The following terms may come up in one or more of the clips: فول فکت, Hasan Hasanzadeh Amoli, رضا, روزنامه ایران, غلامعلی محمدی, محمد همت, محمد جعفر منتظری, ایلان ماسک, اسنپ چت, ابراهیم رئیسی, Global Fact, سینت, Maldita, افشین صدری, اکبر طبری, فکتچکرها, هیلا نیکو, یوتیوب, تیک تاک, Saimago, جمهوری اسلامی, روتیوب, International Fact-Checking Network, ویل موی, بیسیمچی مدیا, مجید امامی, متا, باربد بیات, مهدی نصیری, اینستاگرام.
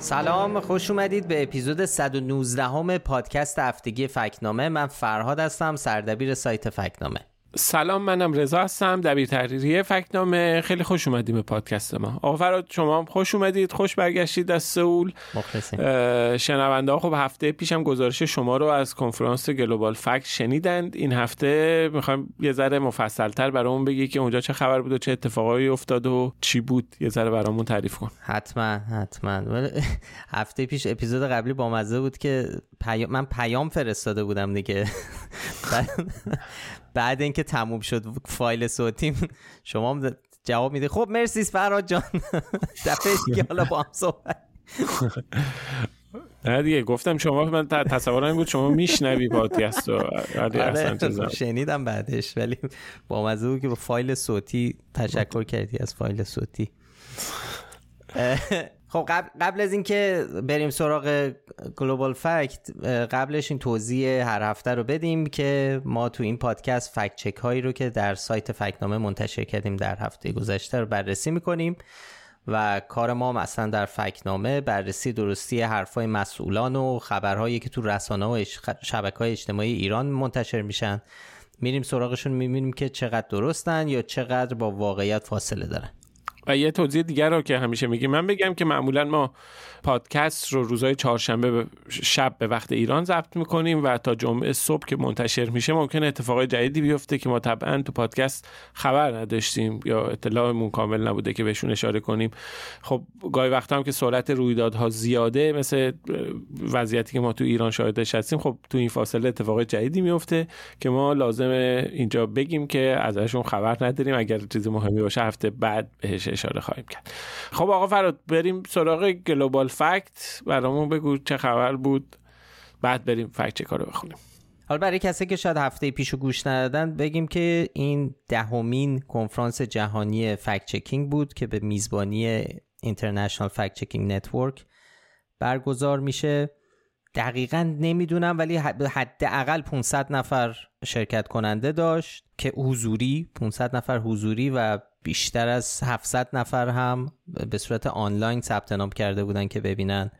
سلام، خوش اومدید به اپیزود 119 همه پادکست هفتگی فکت‌نامه. من فرهاد هستم، سردبیر سایت فکت‌نامه. سلام، منم رضا هستم، دبیر تحریریه فکت‌نامه. خیلی خوش اومدید به پادکست ما. آقا فرهاد، شما هم خوش اومدید، خوش برگشتید از سئول. مخلصیم شنونده ها. خب هفته پیشم گزارش شما رو از کنفرانس گلوبال فکت شنیدند. این هفته میخوایم یه ذره مفصل‌تر برامون بگی که اونجا چه خبر بود و چه اتفاقایی افتاد و چی بود. یه ذره برامون تعریف کن. حتما. هفته پیش اپیزود قبلی با مزه بود که من پیام فرستاده بودم دیگه. بعد اینکه تموم شد فایل صوتیم، شما هم جواب میده خب مرسی فرهاد جان. دفعه دیگه حالا با هم صحبت. نه دیگه گفتم شما، من تصورم این بود شما میشنوی پادکست رو. آره شنیدم بعدش، ولی با مزه بود که با فایل صوتی تشکر کردی از فایل صوتی. خب قبل از این که بریم سراغ گلوبال فکت، قبلش این توضیح هر هفته رو بدیم که ما تو این پادکست فکت چک هایی رو که در سایت فکت‌نامه منتشر کردیم در هفته گذشته رو بررسی میکنیم و کار ما مثلا در فکت‌نامه بررسی درستی حرفای مسئولان و خبرهایی که تو رسانه و شبکه‌های اجتماعی ایران منتشر میشن. میریم سراغشون، میبینیم که چقدر درستن یا چقدر با واقعیت فاصله دارن. و یه توضیح دیگر رو که همیشه میگیم، من بگم که معمولا ما پادکست رو روزهای چهارشنبه شب به وقت ایران ضبط میکنیم و تا جمعه صبح که منتشر میشه ممکنه اتفاقای جدیدی بیفته که ما طبعا تو پادکست خبر نداشتیم یا اطلاعمون کامل نبوده که بهشون اشاره کنیم. خب گاهی وقتا هم که سرعت رویدادها زیاده، مثل وضعیتی که ما تو ایران شاهدش هستیم، خب تو این فاصله اتفاقای جدیدی میفته که ما لازمه اینجا بگیم که ازشون خبر نداریم. اگر چیز مهمی باشه هفته بعد بهش اشاره خواهیم کرد. خب آقا فرهاد، بریم سراغ گلوبال فکت. برامون بگو چه خبر بود، بعد بریم فکت چک رو بخونیم. حالا برای کسایی که شاید هفته پیشو گوش ندادن بگیم که این دهمین کنفرانس جهانی فکت چکینگ بود که به میزبانی International Fact-Checking Network برگزار میشه. دقیقاً نمیدونم، ولی حداقل 500 نفر شرکت کننده داشت که حضوری، 500 نفر حضوری و بیشتر از 700 نفر هم به صورت آنلاین ثبت نام کرده بودن که ببینن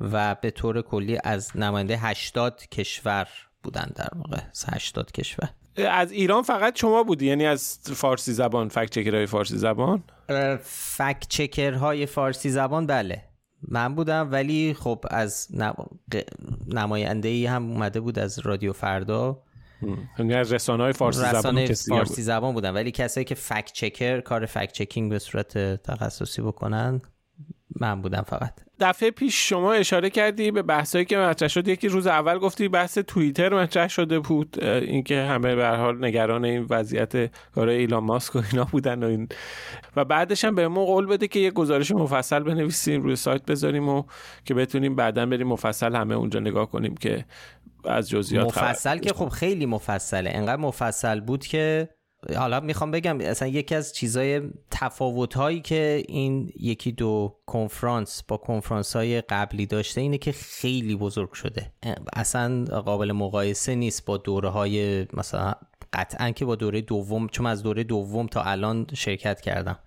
و به طور کلی از نماینده 80 کشور بودن. در واقع 80 کشور. از ایران فقط شما بودی، یعنی از فارسی زبان فکت چکرهای فارسی زبان؟ بله من بودم، ولی خب از نماینده‌ای هم اومده بود از رادیو فردا، از رسانه‌های فارسی زبان بودن، ولی کسایی که فکت چکر، کار فکت چکینگ به صورت تخصصی بکنن، من بودم فقط. دفعه پیش شما اشاره کردی به بحثایی که مطرح شد. یکی روز اول گفتی بحث توییتر مطرح شده بود، اینکه همه به هر حال نگران این وضعیت کارای ایلان ماسک و اینا بودن و این، و بعدش هم به ما قول بده که یه گزارش مفصل بنویسیم روی سایت بذاریم و که بتونیم بعداً بریم مفصل همه اونجا نگاه کنیم که از جزئیات مفصل که خب خیلی مفصله، انقدر مفصل بود که حالا میخوام بگم اصلا یکی از چیزای تفاوت‌هایی که این یکی دو کنفرانس با کنفرانس‌های قبلی داشته اینه که خیلی بزرگ شده، اصلا قابل مقایسه نیست با دوره‌های مثلا، قطعاً که با دوره دوم، چون از دوره دوم تا الان شرکت کردم،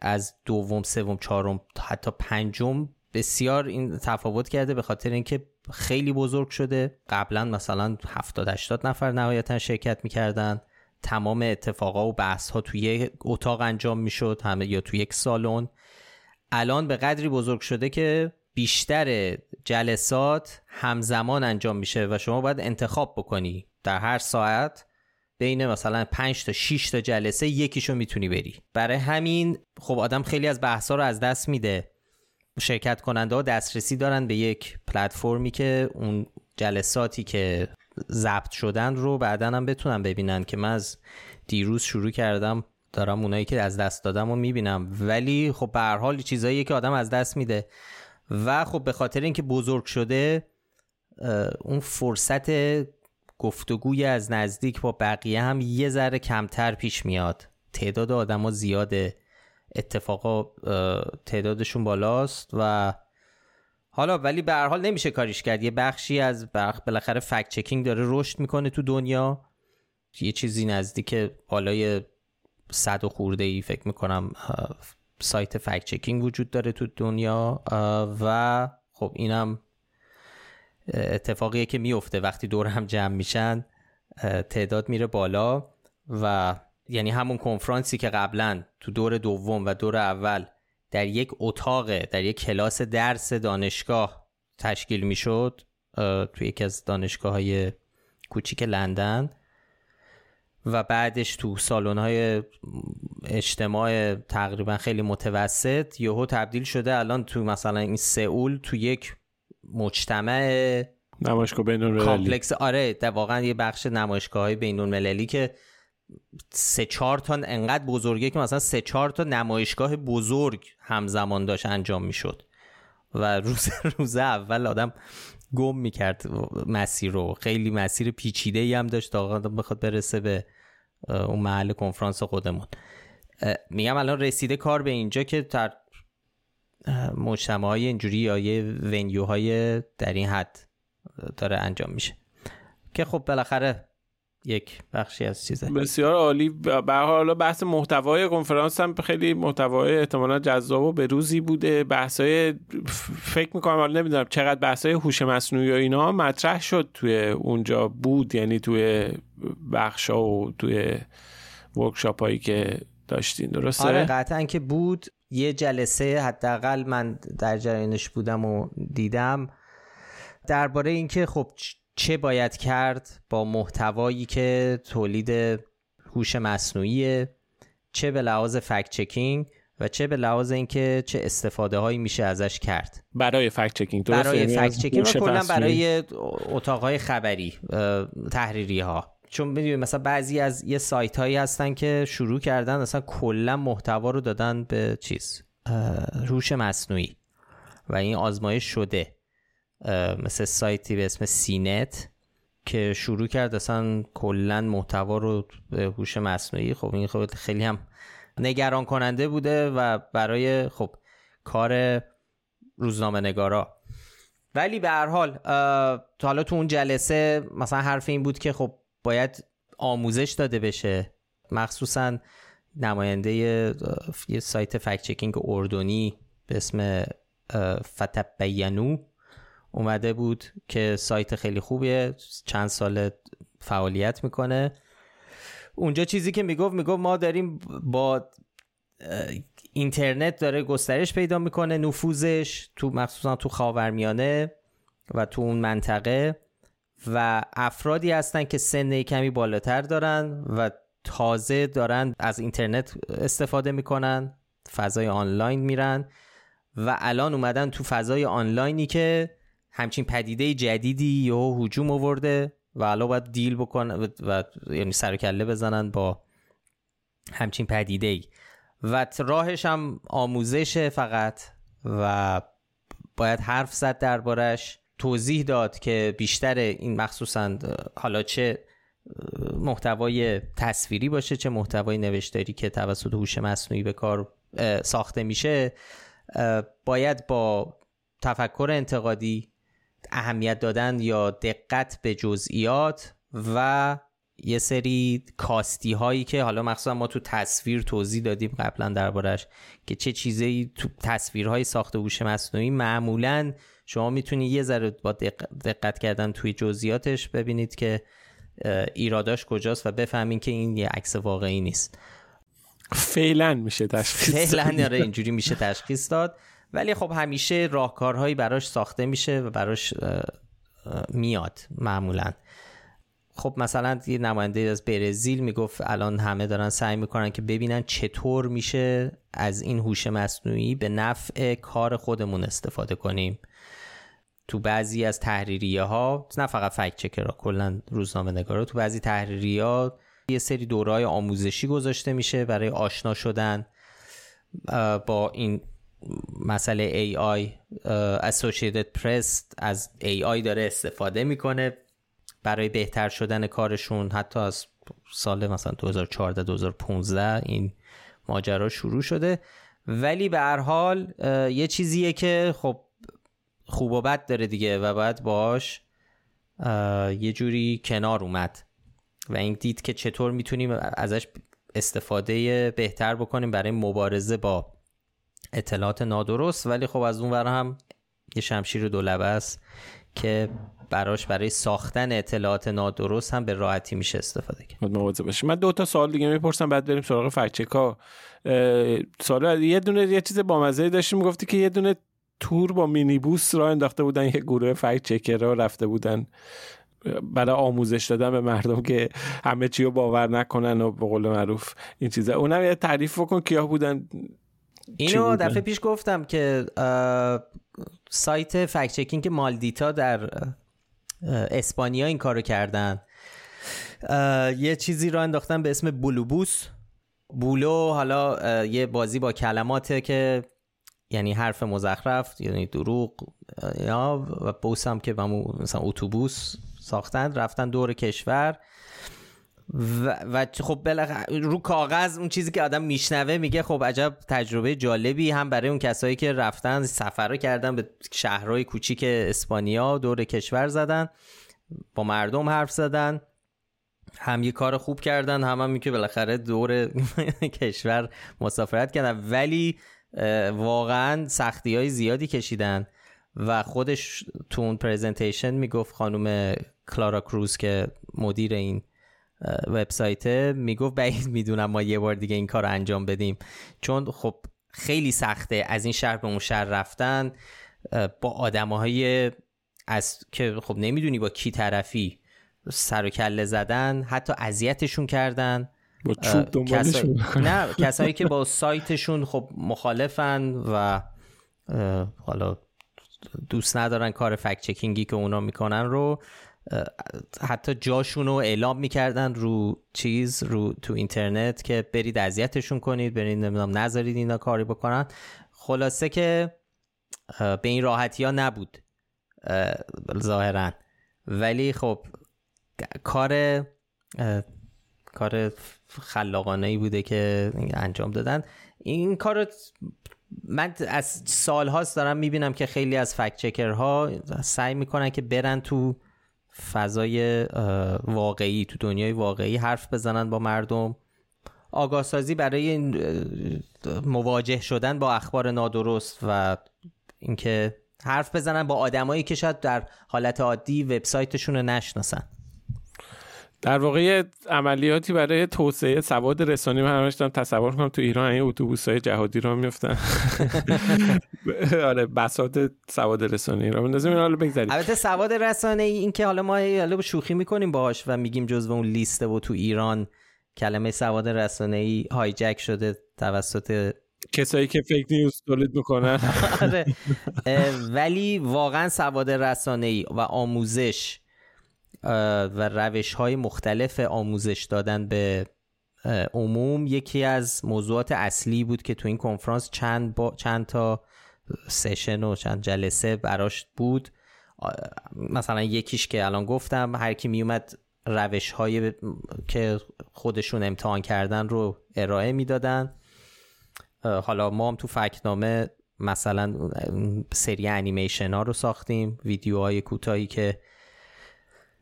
از دوم، سوم، چهارم حتی پنجم بسیار این تفاوت کرده، به خاطر اینکه خیلی بزرگ شده. قبلا مثلا 70-80 نفر نهایتا شرکت میکردن، تمام اتفاقا و بحث ها توی یک اتاق انجام میشد همه، یا توی یک سالن. الان به قدری بزرگ شده که بیشتر جلسات همزمان انجام میشه و شما باید انتخاب بکنی در هر ساعت بین مثلا 5-6 جلسه یکیشو میتونی بری. برای همین خب آدم خیلی از بحث ها رو از دست میده. شرکت کننده ها دسترسی دارن به یک پلتفرمی که اون جلساتی که ضبط شدن رو بعداً هم بتونن ببینن، که من از دیروز شروع کردم دارم اونایی که از دست دادم رو میبینم، ولی خب به هر حال چیزاییه که آدم از دست میده و خب به خاطر اینکه بزرگ شده اون فرصت گفتگوی از نزدیک با بقیه هم یه ذره کمتر پیش میاد. تعداد آدما زیاده، اتفاقا تعدادشون بالاست و حالا ولی به هر حال نمیشه کاریش کرد. یه بخشی از بالاخره فکت چکینگ داره رشد میکنه تو دنیا، یه چیزی نزدیک بالای 100 خورده ای فکر میکنم سایت فکت چکینگ وجود داره تو دنیا و خب اینم اتفاقیه که میفته وقتی دور هم جمع میشن، تعداد میره بالا و یعنی همون کنفرانسی که قبلا تو دور دوم و دور اول در یک اتاق در یک کلاس درس دانشگاه تشکیل میشد تو یکی از دانشگاه‌های کوچیک لندن و بعدش تو سالن‌های اجتماع تقریبا خیلی متوسط، یهو تبدیل شده الان تو مثلا این سئول تو یک مجتمع نمایشگاه بین‌المللی کامپلکس. آره در واقعا یه بخش نمایشگاه‌های بین‌المللی که 3-4 تا انقدر بزرگه که مثلا 3-4 تا نمایشگاه بزرگ همزمان داشت انجام میشد و روز اول آدم گم میکرد مسیر رو، خیلی مسیر پیچیده‌ای هم داشت تا بخواد برسه به اون محل کنفرانس خودمون. میگم الان رسیده کار به اینجا که در مجتمع‌های اینجوری یا یه ونیوهای در این حد داره انجام میشه که خب بالاخره یک بخشی از چیزه. بسیار عالی. به حالا بحث محتوای کنفرانس هم خیلی محتوای احتمالاً جذاب و بروزی بوده. بحث‌های فکر می‌کنم حالا نمی‌دونم چقدر بحث‌های هوش مصنوعی و اینا مطرح شد توی اونجا بود، یعنی توی بخش‌ها و توی ورکشاپ‌هایی که داشتین، درسته؟ آره قطعاً که بود. یه جلسه حداقل من در جریانش بودم و دیدم درباره اینکه خب چه باید کرد با محتوایی که تولید هوش مصنوعی، چه به لحاظ فکت چکینگ و چه به لحاظ اینکه چه استفاده هایی میشه ازش کرد برای فکت چکینگ، برای فکت چکینگ و کلا برای اتاقهای خبری تحریری ها. چون میدونید مثلا بعضی از یه سایت هایی هستن که شروع کردن مثلا کلا محتوا رو دادن به چیز هوش مصنوعی و این آزمایش شده، مثل سایتی به اسم سینت که شروع کرد اصلا کلن محتوا رو به هوش مصنوعی. خب این خب خیلی هم نگران کننده بوده و برای خب کار روزنامه نگارا. ولی به هر حال حالا تو اون جلسه مثلا حرف این بود که خب باید آموزش داده بشه، مخصوصا نماینده یه سایت فکت چکینگ اردنی به اسم فتبینو اومده بود که سایت خیلی خوبیه، چند سال فعالیت میکنه. اونجا چیزی که میگفت ما داریم با اینترنت داره گسترش پیدا میکنه نفوذش، تو مخصوصا تو خاورمیانه و تو اون منطقه، و افرادی هستن که سن کمی بالاتر دارن و تازه دارن از اینترنت استفاده میکنن، فضای آنلاین میرن و الان اومدن تو فضای آنلاینی که همچین پدیده جدیدی یهو هجوم آورده و الان باید دیل بکنن و یعنی سر و کله بزنن با همچین پدیده‌ای و راهش هم آموزشه فقط و باید حرف زد دربارش، توضیح داد که بیشتر این مخصوصا حالا چه محتوای تصویری باشه چه محتوای نوشتاری که توسط هوش مصنوعی به کار ساخته میشه باید با تفکر انتقادی، اهمیت دادن یا دقت به جزئیات و یه سری کاستی هایی که حالا مخصوصا ما تو تصویر توضیح دادیم قبلا دربارش که چه چیزایی تو تصویرهای ساخته هوش مصنوعی معمولا شما میتونی یه ذره با دقت کردن توی جزئیاتش ببینید که ایراداش کجاست و بفهمین که این یه عکس واقعی نیست. فعلا میشه تشخیص داره اینجوری میشه تشخیص داد، ولی خب همیشه راهکارهایی براش ساخته میشه و براش میاد معمولا. خب مثلا یه نماینده از برزیل میگفت الان همه دارن سعی میکنن که ببینن چطور میشه از این هوش مصنوعی به نفع کار خودمون استفاده کنیم تو بعضی از تحریریه ها، نه فقط فکت چکرها، کلا روزنامه نگارا تو بعضی تحریریه ها یه سری دوره‌های آموزشی گذاشته میشه برای آشنا شدن با این مسئله AI، Associated Press از AI داره استفاده میکنه برای بهتر شدن کارشون. حتی از سال مثلا 2014-2015 این ماجرا شروع شده، ولی به هر حال یه چیزیه که خب خوب و بد داره دیگه و باید باش یه جوری کنار اومد و این دید که چطور میتونیم ازش استفاده بهتر بکنیم برای مبارزه با اطلاعات نادرست. ولی خب از اون ور هم یه شمشیر دولبه است که برای ساختن اطلاعات نادرست هم به راحتی میشه استفاده کرد. مواظب باشید. من 2 تا سوال دیگه میپرسم بعد بریم سراغ فکت‌چک‌ها. سوال یه چیز بامزه‌ای داشتیم، میگفتی که یه دونه تور با مینیبوس را انداخته بودن، یه گروه فکت‌چکرها رفته بودن برای آموزش دادن به مردم که همه چی رو باور نکنن و به قول معروف این چیزا. اونم یه تعریف بکن کیا بودن؟ اینو دفعه پیش گفتم که سایت فکت چکینگ مالدیتا در اسپانیا این کارو کردن. یه چیزی رو انداختن به اسم بولو بوس، بولو حالا یه بازی با کلماته که یعنی حرف مزخرف یعنی دروغ، یا و بوس هم که مثلا اتوبوس ساختن، رفتن دور کشور و خب رو کاغذ اون چیزی که آدم میشنوه میگه خب عجب تجربه جالبی، هم برای اون کسایی که رفتن سفرها کردن به شهرهای کوچیک اسپانیا دور کشور زدن با مردم حرف زدن، هم یه کار خوب کردن، هم میگه بالاخره دور کشور مسافرت کردن، ولی واقعا سختی‌های زیادی کشیدن. و خودش تو اون پرزنتیشن میگفت، خانم کلارا کروز که مدیر این وبسایت میگفت بعید میدونم ما یه بار دیگه این کار انجام بدیم، چون خب خیلی سخته از این شهر به اون شهر رفتن با آدم‌های که خب نمیدونی با کی طرفی، سر و کله زدن، حتی اذیتشون کردن با چوب دنبالشون نه کسایی که با سایتشون خب مخالفن و حالا دوست ندارن کار فکت چکینگی که اونا میکنن رو، حتی جاشون رو اعلام میکردن رو چیز رو تو اینترنت که برید اذیتشون کنید، برید نمیدونم نذارید اینا کاری بکنن. خلاصه که به این راحتی ها نبود ظاهرا، ولی خب کار خلاقانه‌ای بوده که انجام دادن. این کار من از سال‌هاست دارم میبینم که خیلی از فکت چکرها سعی میکنن که برن تو فضای واقعی، تو دنیای واقعی حرف بزنن با مردم، آگاهسازی برای مواجه شدن با اخبار نادرست و اینکه حرف بزنن با آدمایی که شاید در حالت عادی وبسایتشون رو نشناسن. در واقع عملیاتی برای توسعه سواد رسانی من همش دارم تصور می‌کنم تو ایران این اتوبوس‌های جهادی را می‌افتن. آره بساط سواد رسانی را بندازیم اینا رو بگذاریم. البته سواد رسانه این که حالا ما حالا شوخی می‌کنیم باهاش و میگیم جزو اون لیسته و تو ایران کلمه سواد رسانه‌ای هایجک شده توسط کسایی که فیک نیوز تولید می‌کنن. آره ولی واقعا سواد رسانه‌ای و آموزش و روش‌های مختلف آموزش دادن به عموم یکی از موضوعات اصلی بود که تو این کنفرانس چند تا سشن و چند جلسه براش بود. مثلا یکیش که الان گفتم، هر کی می اومد روش‌های که خودشون امتحان کردن رو ارائه میدادن. حالا ما هم تو فکت‌نامه مثلا سری انیمیشن ها رو ساختیم، ویدیوهای کوتاهی که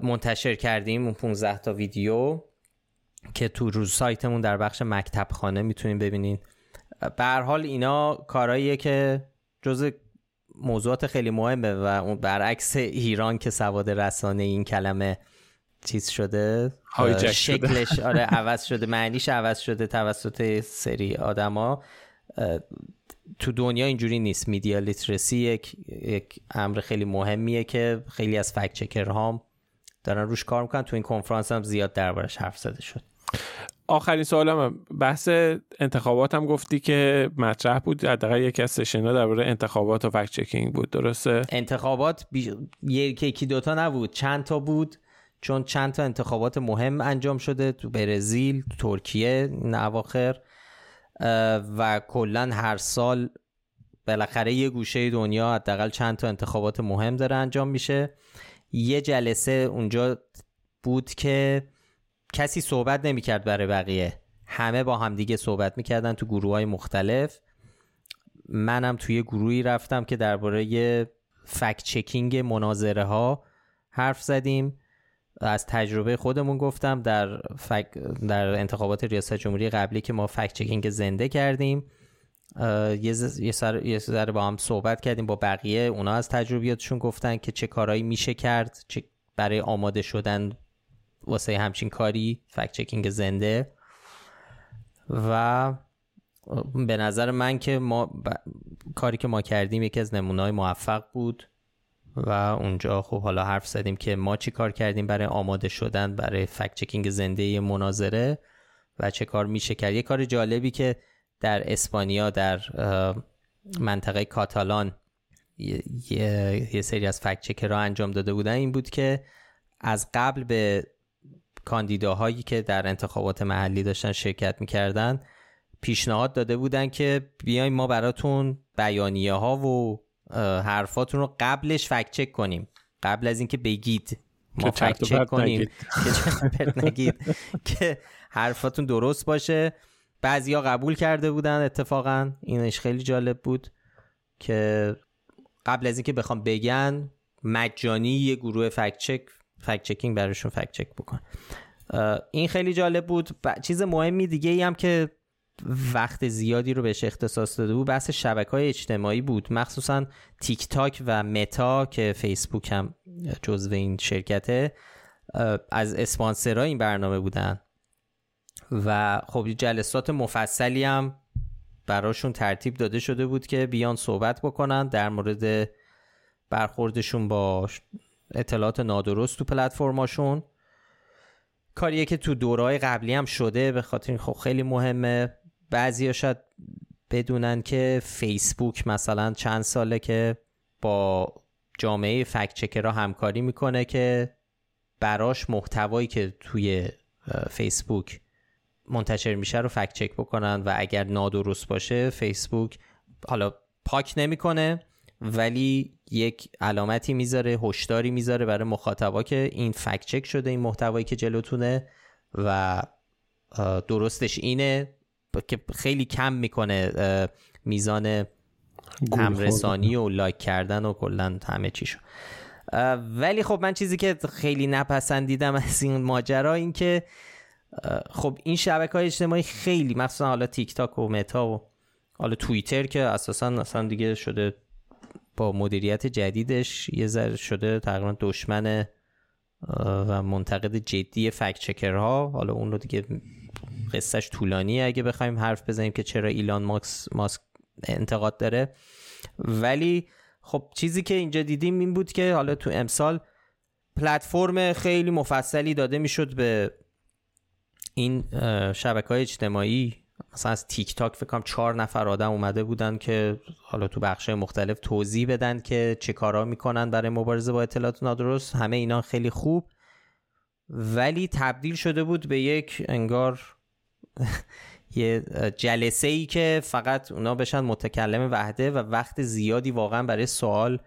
منتشر کردیم، اون 15 تا ویدیو که تو روز سایتمون در بخش مکتب خانه میتونین ببینین. به هر حال اینا کارهاییه که جزء موضوعات خیلی مهمه و اون برعکس ایران که سواد رسانه این کلمه چیز شده، شکلش آره عوض شده، معنیش عوض شده توسط سری آدما. تو دنیا اینجوری نیست. میدیا لیترسی یک امر خیلی مهمیه که خیلی از فکت چکرها دارن روش کار میکنن. تو این کنفرانس هم زیاد دربارش حرف زده شد. آخرین سوالم بحث انتخابات هم گفتی که مطرح بود، حداقل یکی از سشن‌ها درباره انتخابات و فکت چکینگ بود، درسته؟ انتخابات یکی دوتا نبود، چند تا بود، چون چند تا انتخابات مهم انجام شده تو برزیل، تو ترکیه این اواخر، و کلن هر سال بالاخره یه گوشه دنیا حداقل چند تا انتخابات مهم داره انجام میشه. یه جلسه اونجا بود که کسی صحبت نمیکرد برای بقیه، همه با همدیگه صحبت میکردن تو گروه‌های مختلف. منم توی گروهی رفتم که درباره فکت چکینگ مناظره ها حرف زدیم. از تجربه خودمون گفتم در انتخابات ریاست جمهوری قبلی که ما فکت چکینگ زنده کردیم، یه سر با هم صحبت کردیم با بقیه، اونا از تجربیاتشون گفتن که چه کارهایی میشه کرد چه برای آماده شدن واسه همچین کاری، فکت چکینگ زنده. و به نظر من که کاری که ما کردیم یکی از نمونه‌های موفق بود و اونجا خب حالا حرف زدیم که ما چی کار کردیم برای آماده شدن برای فکت چکینگ زنده مناظره و چه کار میشه کرد. یه کار جالبی که در اسپانیا در منطقه کاتالان یه سری از فکت‌چکرها انجام داده بودن این بود که از قبل به کاندیداهایی که در انتخابات محلی داشتن شرکت میکردن پیشنهاد داده بودن که بیایم ما براتون بیانیه ها و حرفاتون رو قبلش فکت چک کنیم، قبل از اینکه بگید ما فکت چک کنیم که چرت نگید که حرفاتون درست باشه. بعضیا قبول کرده بودن اتفاقا، اینش خیلی جالب بود که قبل از اینکه بخوام بگن مجانی یه گروه فکت چکینگ براشون فکت چک بکن. این خیلی جالب بود. چیز مهمی دیگه ای هم که وقت زیادی رو بهش اختصاص داده بود بحث شبکه‌های اجتماعی بود، مخصوصا تیک تاک و متا که فیسبوک هم جزو این شرکته از اسپانسرای این برنامه بودن و خب جلسات مفصلی هم براشون ترتیب داده شده بود که بیان صحبت بکنن در مورد برخوردشون با اطلاعات نادرست تو پلتفرماشون. کاریه که تو دورهای قبلی هم شده، به خاطر این خب خیلی مهمه. بعضیا شاید بدونن که فیسبوک مثلا چند ساله که با جامعه فکت چکرها همکاری میکنه که براش محتوایی که توی فیسبوک منتشر میشه رو فکت چک بکنن و اگر نادرست باشه فیسبوک حالا پاک نمیکنه ولی یک علامتی میذاره، هشداری میذاره برای مخاطبا که این فکت چک شده، این محتوایی که جلوتونه و درستش اینه، که خیلی کم میکنه میزان همرسانی و لایک کردن و کلا همه چیشو. ولی خب من چیزی که خیلی نپسندیدم از این ماجرا این که خب این شبکه‌های اجتماعی خیلی مخصوصا حالا تیک تاک و متا و حالا توییتر که اساسا دیگه شده با مدیریت جدیدش یه ذره شده تقریبا دشمن و منتقد جدی فکت چکرها. حالا اون رو دیگه قصهش طولانیه اگه بخوایم حرف بزنیم که چرا ایلان ماسک انتقاد داره. ولی خب چیزی که اینجا دیدیم این بود که حالا تو امسال پلتفرم خیلی مفصلی داده میشد به این شبکه‌های اجتماعی. مثلا از تیک تاک فکر کنم 4 نفر آدم اومده بودن که حالا تو بخش‌های مختلف توضیح بدن که چه کارا میکنن برای مبارزه با اطلاعات نادرست. همه اینا خیلی خوب، ولی تبدیل شده بود به یک انگار یه جلسه‌ای که فقط اونا بشن متکلم وحده و وقت زیادی واقعا برای سوال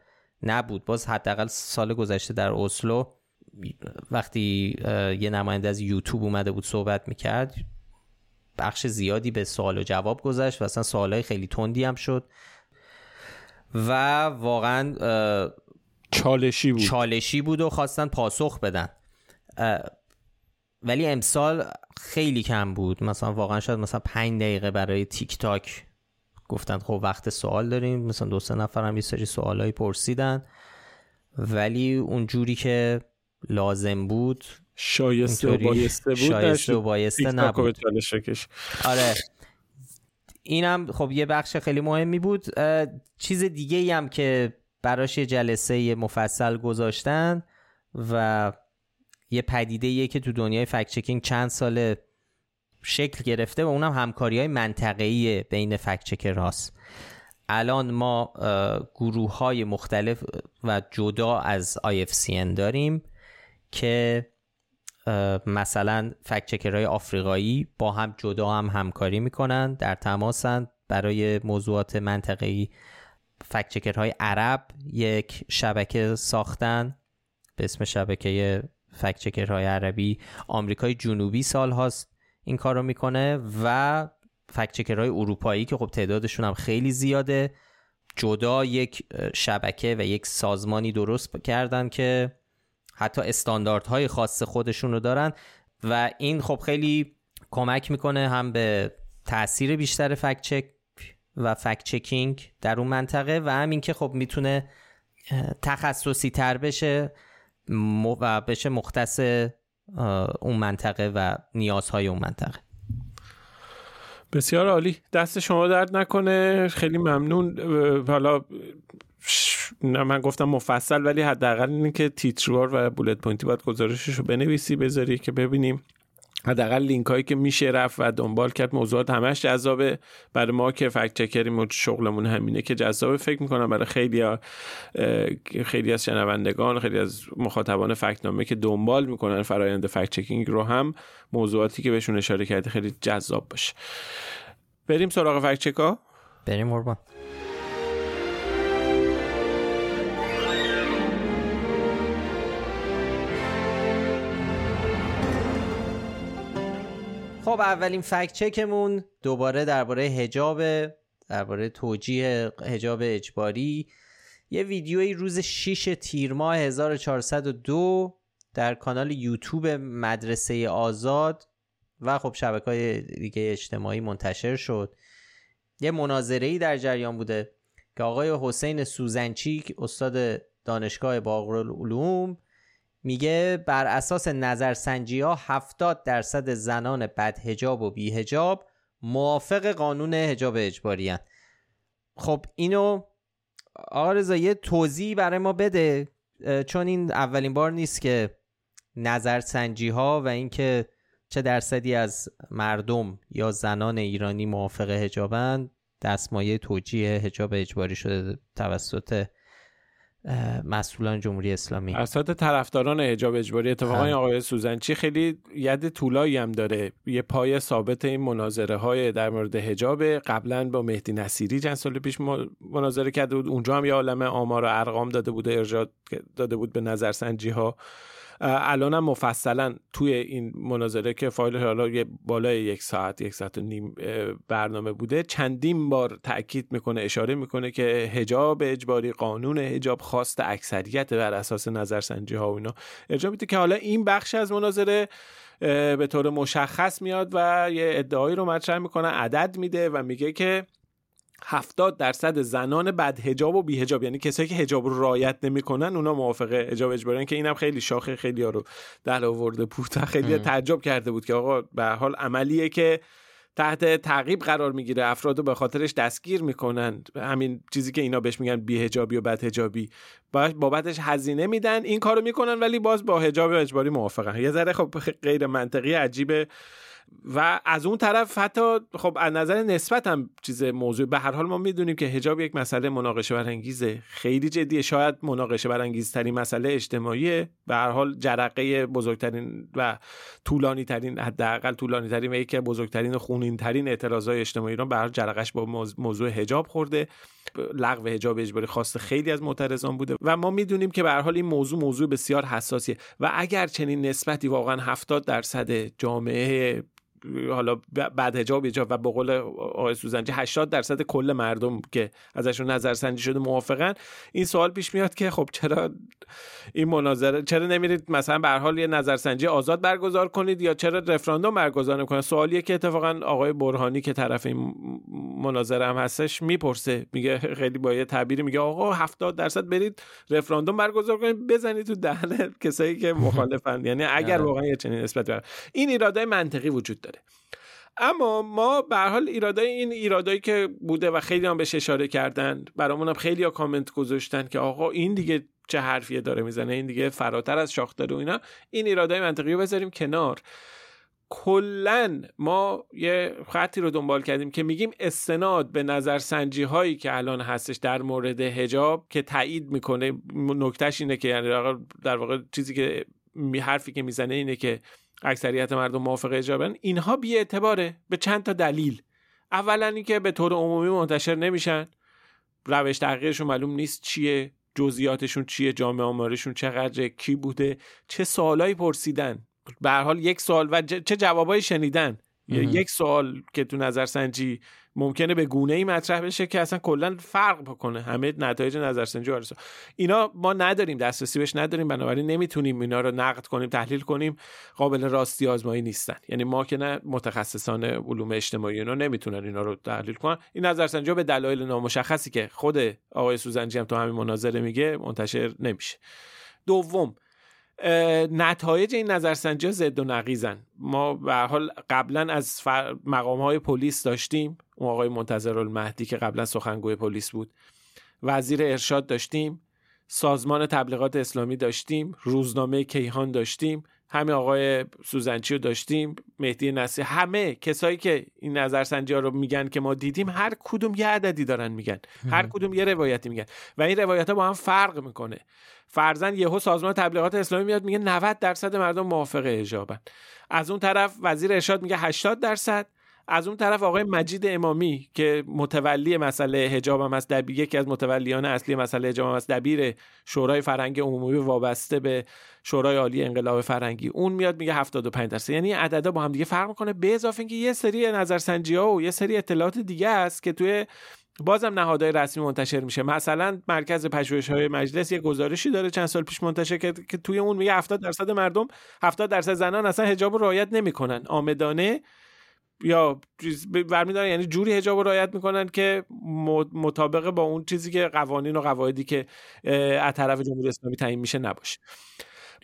نبود. باز حداقل سال گذشته در اسلو وقتی یه نماینده از یوتیوب اومده بود صحبت میکرد بخش زیادی به سوال و جواب گذشت و اصلا سوالای خیلی تندی هم شد و واقعا چالشی بود و خواستن پاسخ بدن. ولی امسال خیلی کم بود، مثلا واقعا شاید مثلا 5 دقیقه برای تیک تاک گفتن خب وقت سوال داریم، مثلا 2-3 نفر هم یه سری سوالایی پرسیدن ولی اونجوری که لازم بود شایسته و بایسته نبود. آره اینم خب یه بخش خیلی مهمی بود. چیز دیگه ای هم که براش یه جلسه مفصل گذاشتن و یه پدیده ایه که تو دنیای فکت چکینگ چند ساله شکل گرفته و اونم همکاری‌های منطقه‌ای بین فکت چکرهاست. الان ما گروه‌های مختلف و جدا از IFCN داریم که مثلا فکت چکرهای آفریقایی با هم جدا هم همکاری میکنن، در تماسن برای موضوعات منطقه‌ای. فکتچکرهای عرب یک شبکه ساختن به اسم شبکه فکتچکرهای عربی. آمریکای جنوبی سال هاست این کار رو میکنه و فکتچکرهای اروپایی که خب تعدادشون هم خیلی زیاده، جدا یک شبکه و یک سازمانی درست کردن که حتی استانداردهای خاص خودشون رو دارن و این خب خیلی کمک میکنه هم به تأثیر بیشتر فکتچک و فکتچکینگ در اون منطقه و همین که خب میتونه تخصصی تر بشه و بشه مختص اون منطقه و نیازهای اون منطقه. بسیار عالی، دست شما درد نکنه، خیلی ممنون. حالا من گفتم مفصل، ولی حداقل اینه که تیتروار و بولت پوینتی باید گزارششو بنویسی بذاری که ببینیم، حداقل لینک هایی که میشه رفت و دنبال کرد. موضوعات همش جذابه برای ما که فکت چکریم و شغلمون همینه که جذابه. فکر میکنم برای خیلی از شنوندگان، خیلی از مخاطبان فکت‌نامه که دنبال میکنن فرایند فکت چکینگ رو هم موضوعاتی که بهشون اشاره کردی خیلی جذاب باشه. بریم سراغ فکت چکا. بریم قربان. خب اولین فکت چکمون دوباره درباره حجابه، درباره توجیه حجاب اجباری. یه ویدیوی روز 6 تیر ماه 1402 در کانال یوتیوب مدرسه آزاد و خب شبکه‌های دیگه اجتماعی منتشر شد. یه مناظره‌ای در جریان بوده که آقای حسین سوزنچیک استاد دانشگاه باقرالعلوم میگه بر اساس نظرسنجی‌ها 70% زنان بدحجاب و بی‌حجاب موافق قانون حجاب اجباری هستند. خب اینو آقا رضا یه توضیح برای ما بده، چون این اولین بار نیست که نظرسنجی‌ها و اینکه چه درصدی از مردم یا زنان ایرانی موافق حجابند دستمایه توجیه حجاب اجباری شده توسط مسئولان جمهوری اسلامی، اصلاً طرفداران حجاب اجباری. اتفاقا این آقای سوزنچی خیلی ید طولایی هم داره، یه پای ثابت این مناظره های در مورد حجاب. قبلا با مهدی نصیری چند سال پیش مناظره کرده بود، اونجا هم یه عالمه آمار و ارقام داده بود، ارجاع داده بود به نظرسنجی ها. الان هم مفصلا توی این مناظره که فایل حالا یه بالای 1 ساعت 1 ساعت و نیم برنامه بوده، چندین بار تأکید میکنه، اشاره میکنه که حجاب اجباری، قانون حجاب خواست اکثریت بر اساس نظرسنجی ها و اینا ارجاع میده، که حالا این بخش از مناظره به طور مشخص میاد و یه ادعایی رو مطرح میکنه، عدد میده و میگه که 70% زنان بدحجاب و بی‌حجاب، یعنی کسایی که حجاب رو رعایت نمی‌کنن، اونا موافقه حجاب اجباری. که اینم خیلی شاخه خیلی‌ها رو دل آورده بود، خیلی تعجب کرده بود که آقا به هر حال عملیه که تحت تعقیب قرار میگیره، افراد رو به خاطرش دستگیر میکنن، همین چیزی که اینا بهش میگن بی‌حجابی و بدحجابی، بابتش هزینه میدن، این کارو میکنن ولی باز با حجاب اجباری موافقن. یه ذره خب غیر منطقی، عجیبه. و از اون طرف حتی خب از نظر نسبت هم چیز موضوع، به هر حال ما میدونیم که حجاب یک مسئله مناقشه برانگیزه، خیلی جدیه، شاید مناقشه برانگیزترین مسئله اجتماعیه، به هر حال جرقه بزرگترین و طولانی ترین، حداقل طولانی ترین و یکی از بزرگترین و خونین ترین اعتراضهای اجتماعی ایران به هر حال جرقهش با موضوع حجاب خورده. لغو حجاب اجباری خواست خیلی از معترضان بوده و ما میدونیم که به هر حال این موضوع بسیار حساسیه و اگر چنین نسبتی واقعا 70% جامعه حالا بدحجاب و به قول آقای سوزنچی 80% کل مردم که ازشون نظرسنجی شده موافقن، این سوال پیش میاد که خب چرا این مناظره، چرا نمیرید مثلا به هر حال یه نظرسنجی آزاد برگزار کنید یا چرا رفراندوم برگزار نکنید؟ سوالیه که اتفاقا آقای برهانی که طرف این مناظره هم هستش میپرسه، میگه خیلی با یه تعبیری میگه آقا 70% برید رفراندوم برگزار کنید، بزنید تو دهن کسایی که مخالفن. یعنی اگر واقعا یه چنین نسبت بر این ایراده منطقی وجود داره. اما ما به هر حال ایرادایی که بوده و خیلی هم بهش اشاره کردن، برامون هم خیلی ها کامنت گذاشتن که آقا این دیگه چه حرفیه داره میزنه، این دیگه فراتر از شاخ داره و اینا، این ایرادای منطقی رو بذاریم کنار. کلا ما یه خطی رو دنبال کردیم که میگیم استناد به نظرسنجی هایی که الان هستش در مورد حجاب که تایید میکنه، نکتهش اینه که یعنی در واقع چیزی که حرفی که میزنه اینه که اکثریت مردم موافق اجبارن، اینها بی اعتباره به چند تا دلیل. اولا اینکه به طور عمومی منتشر نمیشن، روش تحقیقشون معلوم نیست چیه، جزئیاتشون چیه، جامعه آمارشون چقدره، کی بوده، چه سوالایی پرسیدن، به هر حال یک سوال و چه جوابایی شنیدن. یک سوال که تو نظرسنجی ممکنه به گونه‌ای مطرح بشه که اصلا کلا فرق بکنه همه نتایج نظرسنجی و آرزو. اینا ما نداریم، دسترسی بهش نداریم، بنابراین نمیتونیم اینا رو نقد کنیم، تحلیل کنیم، قابل راستی آزمایی نیستن. یعنی ما که نه متخصصان علوم اجتماعی اینا نمیتونن اینا رو تحلیل کنن. این نظرسنجی به دلایل نامشخصی که خود آقای سوزنجی هم تو همین مناظره میگه منتشر نمیشه. دوم، نتایج این نظرسنجی زد و نقیزن. ما به هر حال قبلا از مقام‌های پلیس داشتیم، اون آقای منتظرالمهدی که قبلا سخنگوی پلیس بود، وزیر ارشاد داشتیم، سازمان تبلیغات اسلامی داشتیم، روزنامه کیهان داشتیم، همین آقای سوزنچی رو داشتیم، مهدی نصیری. همه کسایی که این نظرسنجی ها رو میگن که ما دیدیم، هر کدوم یه عددی دارن میگن، هر کدوم یه روایتی میگن و این روایت ها با هم فرق میکنه. فرضاً یهو سازمان تبلیغات اسلامی میاد میگه 90% مردم موافق حجابن، از اون طرف وزیر ارشاد میگه 80%، از اون طرف آقای مجید امامی که متولی مسئله حجاب هم است، یکی از متولیان اصلی مسئله حجاب هم است، دبیر شورای فرهنگ عمومی وابسته به شورای عالی انقلاب فرهنگی، اون میاد میگه 75%. یعنی عددا با هم دیگه فرق میکنه، به اضافه اینکه یه سری نظرسنجی‌ها و یه سری اطلاعات دیگه است که توی بازم نهادهای رسمی منتشر میشه. مثلا مرکز پژوهش‌های مجلس یه گزارشی داره چند سال پیش منتشر کرد که توی اون میگه 70% مردم، 70% زنان اصلا حجاب رو رعایت نمی‌کنن، عامدانه یا برمیدارن، یعنی جوری حجاب رو رعایت میکنن که مطابق با اون چیزی که قوانین و قواعدی که از طرف جمهوری اسلامی تعیین میشه نباشه.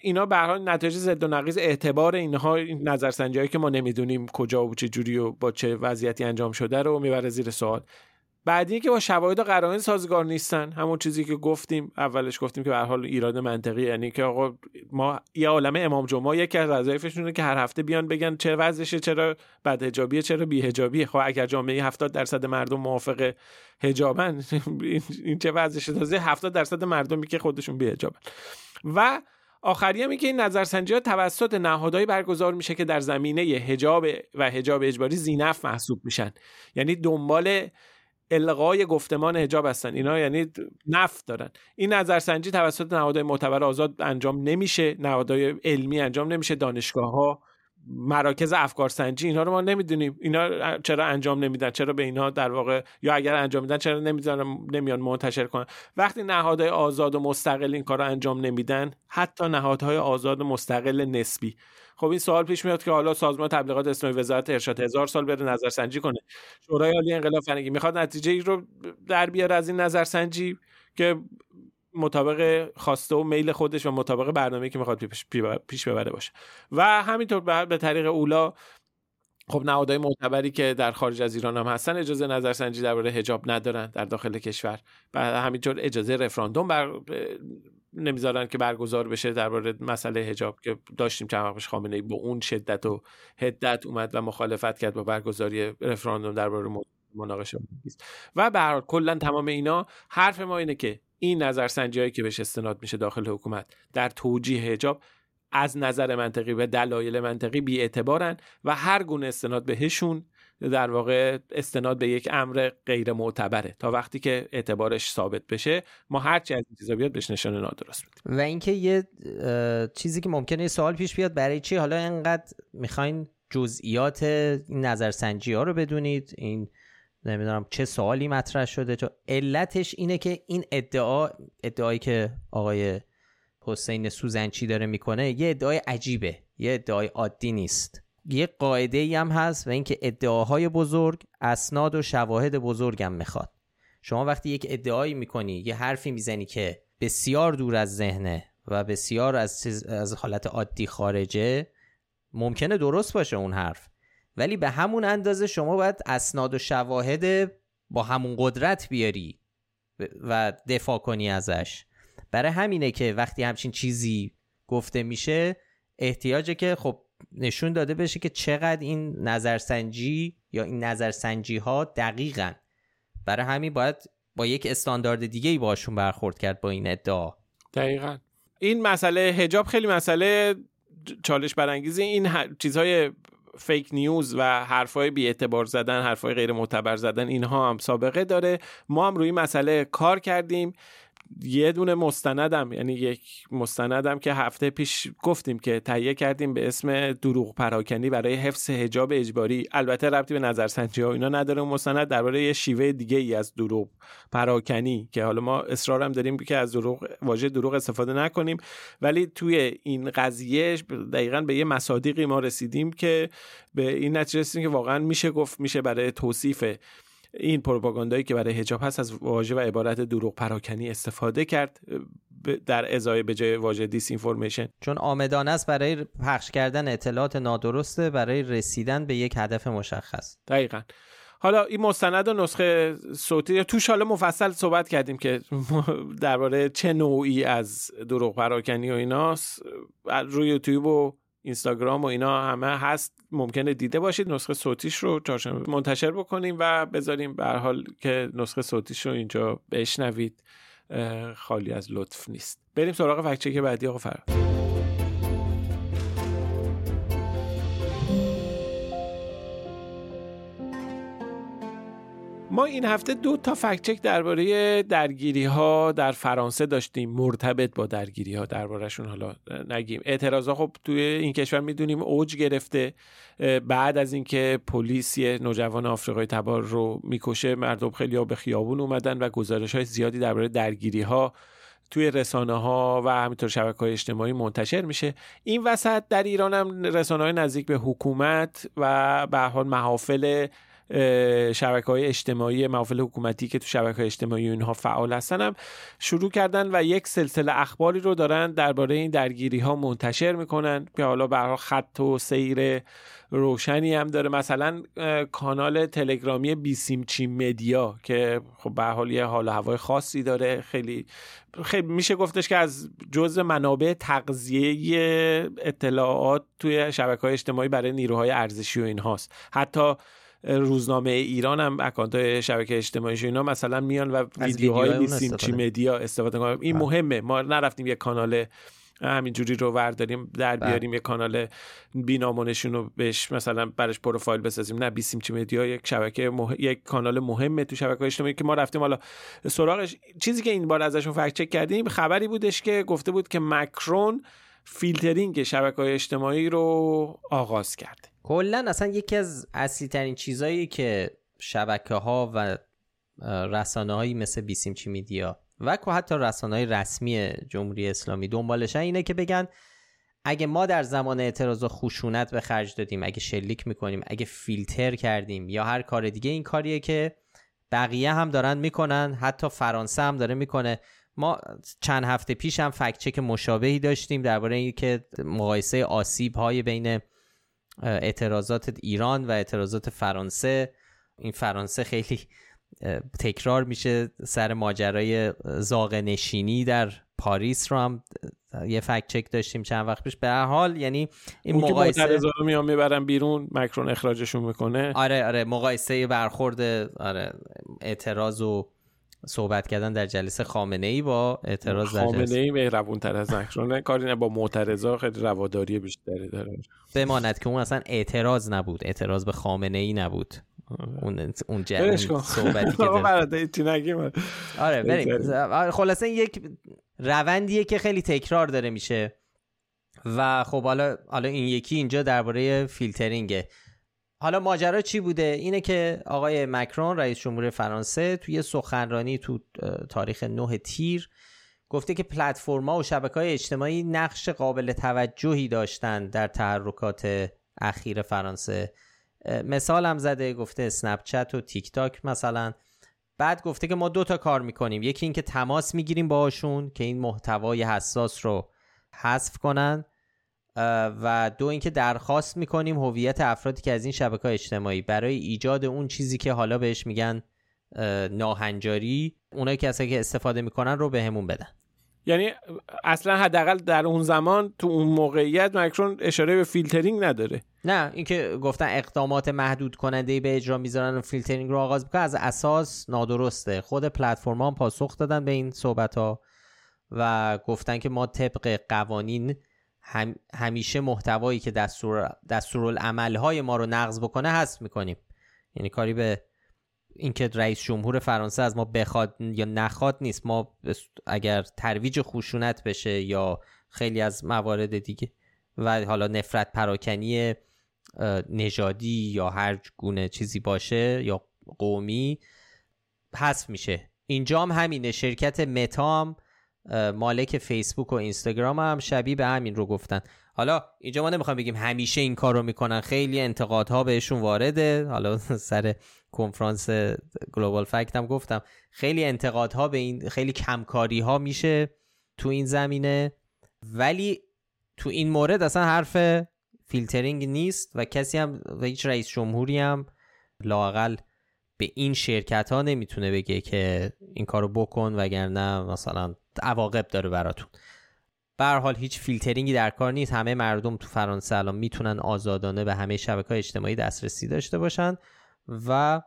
اینا به هر حال نتایج زد و نقیض، اعتبار اینها، این نظرسنجی‌هایی که ما نمیدونیم کجا و چه جوری و با چه وضعیتی انجام شده رو میبره زیر سوال. بعدی که با شواهد و قرائن سازگار نیستن، همون چیزی که گفتیم اولش، گفتیم که به هر حال ایراد منطقی، یعنی که آقا ما یه عالمه امام جمعه یکی از وظایفشونه که هر هفته بیان بگن چه وضعشه، چرا بدحجابیه، چرا بی‌حجابیه. خب اگر جامعه 70% مردم موافق حجابن این چه وضعشه؟ تازه 70% مردمی که خودشون بی‌حجابن. و آخری هم که این نظرسنجی‌ها توسط نهادهایی برگزار میشه که در زمینه حجاب و حجاب اجباری زینف محسوب میشن، یعنی دنبال الغای گفتمان حجاب هستن اینا، یعنی نفت دارن. این نظرسنجی توسط نهادهای معتبر آزاد انجام نمیشه، نهادهای علمی انجام نمیشه، دانشگاه‌ها، مراکز افکارسنجی، اینا رو ما نمیدونیم اینا چرا انجام نمیدن، چرا به اینا در واقع، یا اگر انجام میدن چرا نمیان منتشر کنن. وقتی نهادهای آزاد و مستقل این کارو انجام نمیدن، حتی نهادهای آزاد و مستقل نسبی، خب این سوال پیش میاد که حالا سازمان تبلیغات اسلامی، وزارت ارشاد، 1000 سال بره نظرسنجی کنه، شورای عالی انقلاب فرهنگی میخواد نتیجه ای رو در بیاره از این نظرسنجی که مطابق خواسته و میل خودش و مطابق برنامه‌ای که میخواد پیش ببره باشه. و همینطور به طریق اولا خب نهادهای معتبری که در خارج از ایران هم هستن اجازه نظرسنجی درباره حجاب ندارن در داخل کشور، و همینطور اجازه رفراندوم نمیذارن که برگزار بشه درباره مسئله حجاب که داشتیم چند وقت پیش خامنه ای با اون شدت و حدت اومد و مخالفت کرد با برگزاری رفراندوم درباره مناقشه. و به هر حال کلا تمام اینا، حرف ما اینه که این نظرسنجی‌هایی که بهش استناد میشه داخل حکومت در توجیه حجاب از نظر منطقی و دلایل منطقی بی‌اعتبارن و هر گونه استناد بهشون در واقع استناد به یک امر غیر معتبره. تا وقتی که اعتبارش ثابت بشه، ما هر چی از این چیزا بیاد بهش نشانه نادرست میدیم. و اینکه یه چیزی که ممکنه سوال پیش بیاد، برای چی حالا اینقدر میخواین جزئیات این نظرسنجی‌ها رو بدونید، این نمیدونم چه سوالی مطرح شده، چون علتش اینه که این ادعایی که آقای حسین سوزنچی داره میکنه یه ادعای عجیبه، یه ادعای عادی نیست. یه قاعده ای هم هست و اینکه ادعاهای بزرگ اسناد و شواهد بزرگ هم میخواد. شما وقتی یک ادعایی میکنی، یه حرفی میزنی که بسیار دور از ذهنه و بسیار از حالت عادی خارجه، ممکنه درست باشه اون حرف، ولی به همون اندازه شما باید اسناد و شواهد با همون قدرت بیاری و دفاع کنی ازش. برای همینه که وقتی همچین چیزی گفته میشه، احتیاجه که خب نشون داده بشه که چقدر این نظرسنجی یا این نظرسنجی ها دقیقاً. برای همین باید با یک استاندارد دیگه‌ای باشون برخورد کرد با این ادعا. دقیقاً این مسئله حجاب خیلی مسئله چالش برانگیزه. این چیزهای فیک نیوز و حرفای بی‌اعتبار زدن، حرفای غیر معتبر زدن، اینها هم سابقه داره. ما هم روی مسئله کار کردیم. یه دونه مستندم، یعنی یک مستندم که هفته پیش گفتیم که تهیه کردیم به اسم دروغ پراکنی برای حفظ حجاب اجباری، البته ربطی به نظرسنجی ها اینا نداره. اون مستند درباره یه شیوه دیگه ای از دروغ پراکنی که حالا ما اصرارم داریم که از دروغ، واژه دروغ استفاده نکنیم، ولی توی این قضیه دقیقاً به یه مصادیقی ما رسیدیم که به این نتیجه رسیدیم که واقعاً میشه گفت، میشه برای توصیف این پروپاگاندایی که برای حجاب هست از واژه و عبارت دروغ پراکنی استفاده کرد در ازای به جای واژه دیس اینفورمیشن، چون عامدانه است برای پخش کردن اطلاعات نادرسته برای رسیدن به یک هدف مشخص. دقیقاً. حالا این مستند و نسخه صوتی توش حالا مفصل صحبت کردیم که درباره چه نوعی از دروغ پراکنی و ایناست. روی یوتیوب و اینستاگرام و اینا همه هست، ممکنه دیده باشید. نسخه صوتیش رو چهارشنبه منتشر بکنیم و بذاریم به هر حال که نسخه صوتیش رو اینجا بشنوید، خالی از لطف نیست. بریم سراغ فکت چک بعدی. آقا فرهاد، ما این هفته 2 فکت‌چک درباره درگیری‌ها در فرانسه داشتیم، مرتبط با درگیری‌ها درباره‌شون حالا نگیم. اعتراضا خب توی این کشور می‌دونیم اوج گرفته بعد از اینکه پلیس یه نوجوان آفریقایی تبار رو می‌کشه، مردم خیلی‌ها به خیابون اومدن و گزارش‌های زیادی درباره درگیری‌ها توی رسانه‌ها و همینطور شبکه‌های اجتماعی منتشر میشه. این وسط در ایران هم رسانه‌های نزدیک به حکومت و به هر حال محافل شبکه‌های اجتماعی، محافل حکومتی که تو شبکه‌های اجتماعی اونها فعال هستن هم شروع کردن و یک سلسله اخباری رو دارن درباره این درگیری‌ها منتشر میکنن که حالا به هر حال خط و سیر روشنی هم داره. مثلا کانال تلگرامی بیسیمچی مدیا که خب به هر حال یه حال و هوای خاصی داره، خیلی میشه گفتش که از جزء منابع تغذیه اطلاعات توی شبکه‌های اجتماعی برای نیروهای ارزشی و اینهاست. حتی روزنامه ایران هم اکانت‌های شبکه اجتماعیش اینا مثلا میان و ویدیوهای بیسیمچی مدیا استفاده می‌کنن. این مهمه، ما نرفتیم یه کانال همینجوری رو ورداریم در بیاریم، یه کانال بی‌نامونشون رو بهش مثلا براش پروفایل بسازیم. نه، بیسیمچی مدیا یک شبکه یک کانال مهمه تو شبکه‌های اجتماعی که ما رفتیم حالا سراغش. چیزی که این بار ازشون فکت چک کردیم خبری بودش که گفته بود که ماکرون فیلترینگ شبکه‌های اجتماعی رو آغاز کرد. کلن اصلا یکی از اصلی ترین چیزایی که شبکه ها و رسانه هایی مثل بیسیمچی میدیا و حتی رسانه های رسمی جمهوری اسلامی دنبالشن اینه که بگن اگه ما در زمان اعتراض و خشونت به خرج دادیم، اگه شلیک میکنیم، اگه فیلتر کردیم یا هر کار دیگه، این کاریه که بقیه هم دارن میکنن، حتی فرانسه هم داره میکنه. ما چند هفته پیش هم فکت چک مشابهی داشتیم درباره اینکه مقایسه آسیب‌های بین اعتراضات ایران و اعتراضات فرانسه، این فرانسه خیلی تکرار میشه، سر ماجرای زاغه نشینی در پاریس رو هم یه فکت چک داشتیم چند وقت پیش. به هر حال یعنی این مقایسه اعتراضا میام میبرن بیرون، ماکرون اخراجشون میکنه. آره مقایسه برخورد اعتراض و صحبت کردن در جلسه خامنه‌ای با اعتراض خامنه‌ای مهربون‌تر از ماکرونه، کاری نه با معترضا، خیلی رواداری بیشتری داره. بماند که اون اصلا اعتراض نبود، اعتراض به خامنه‌ای نبود، اون جلسه صحبتی که داره. آره بریم. خلاصه یک روندیه که خیلی تکرار داره میشه و خب حالا این یکی اینجا درباره فیلترینگه. حالا ماجرا چی بوده؟ اینه که آقای ماکرون رئیس جمهور فرانسه توی سخنرانی تو تاریخ 9 تیر گفته که پلتفرم‌ها و شبکه‌های اجتماعی نقش قابل توجهی داشتن در تحرکات اخیر فرانسه. مثال هم زده، گفته اسنپ چت و تیک تاک مثلا. بعد گفته که ما 2 کار می‌کنیم، یکی این که تماس می‌گیریم باهاشون که این محتوای حساس رو حذف کنن و 2 اینکه درخواست میکنیم هویت افرادی که از این شبکه‌های اجتماعی برای ایجاد اون چیزی که حالا بهش میگن ناهنجاری، اونایی که اصلا استفاده میکنن رو بهمون بدن. یعنی اصلا حداقل در اون زمان تو اون موقعیت ماکرون اشاره به فیلترینگ نداره. نه، اینکه گفتن اقدامات محدود کننده به اجرا میذارن و فیلترینگ رو آغاز میکنن از اساس نادرسته. خود پلتفرم‌ها هم پاسخ دادن به این صحبت‌ها و گفتن که ما طبق قوانین همیشه محتوایی که دستورالعمل‌های ما رو نقض بکنه حذف می‌کنیم. یعنی کاری به اینکه رئیس جمهور فرانسه از ما بخواد یا نخواد نیست. ما اگر ترویج خشونت بشه یا خیلی از موارد دیگه و حالا نفرت پراکنی نژادی یا هر گونه چیزی باشه یا قومی حذف میشه. اینجا هم همینه. شرکت متام مالک فیسبوک و اینستاگرام هم شبیه به همین رو گفتن. حالا اینجا ما نمیخوام بگیم همیشه این کار رو میکنن، خیلی انتقادها بهشون وارده. حالا سر کنفرانس گلوبال فکت هم گفتم خیلی انتقادها به این، خیلی کمکاری ها میشه تو این زمینه، ولی تو این مورد اصلا حرف فیلترینگ نیست و کسی هم و هیچ رئیس جمهوری هم لااقل به این شرکت ها نمیتونه بگه که این کارو بکن وگرنه مثلا عواقب داره براتون. به هر حال هیچ فیلترینگی در کار نیست. همه مردم تو فرانسه الان میتونن آزادانه به همه شبکه‌های اجتماعی دسترسی داشته باشن و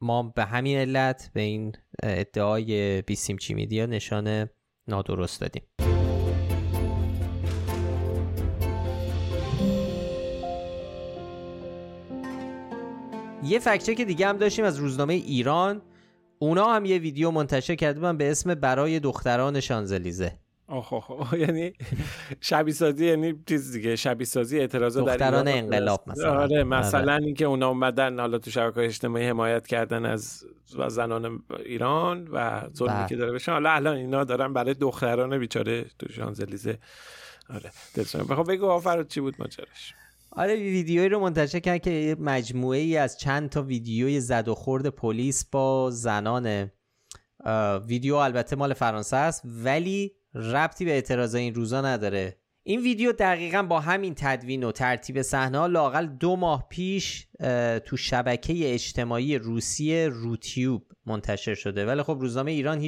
ما به همین علت به این ادعای بیسیمچی میدیا نشانه نادرست دادیم. یه فکت‌چک دیگه هم داشتیم از روزنامه ایران. اونا هم یه ویدیو منتشر کردن به اسم برای دختران شانزلیزه. یعنی شبیه‌سازی، یعنی چیز دیگه، شبیه‌سازی اعتراض دختران انقلاب مثلا. آره مثلا اینکه اونا اومدن حالا تو شبکه‌های اجتماعی حمایت کردن از زنان ایران و ظلمی که داره بهشون، حالا الان اینا دارن برای دختران بیچاره تو شانزلیزه. آره دلشون بخوام بگو آفراد چی بود ماجراش. آره ویدیویی رو منتشر کردن که مجموعه ای از چند تا ویدیوی زد و خورد پلیس با زنانه. ویدیو البته مال فرانسه است ولی ربطی به اعتراضای این روزا نداره. این ویدیو دقیقاً با همین تدوین و ترتیب صحنه‌ها لااقل 2 ماه پیش تو شبکه اجتماعی روسیه روتیوب منتشر شده، ولی خب روزنامه ایران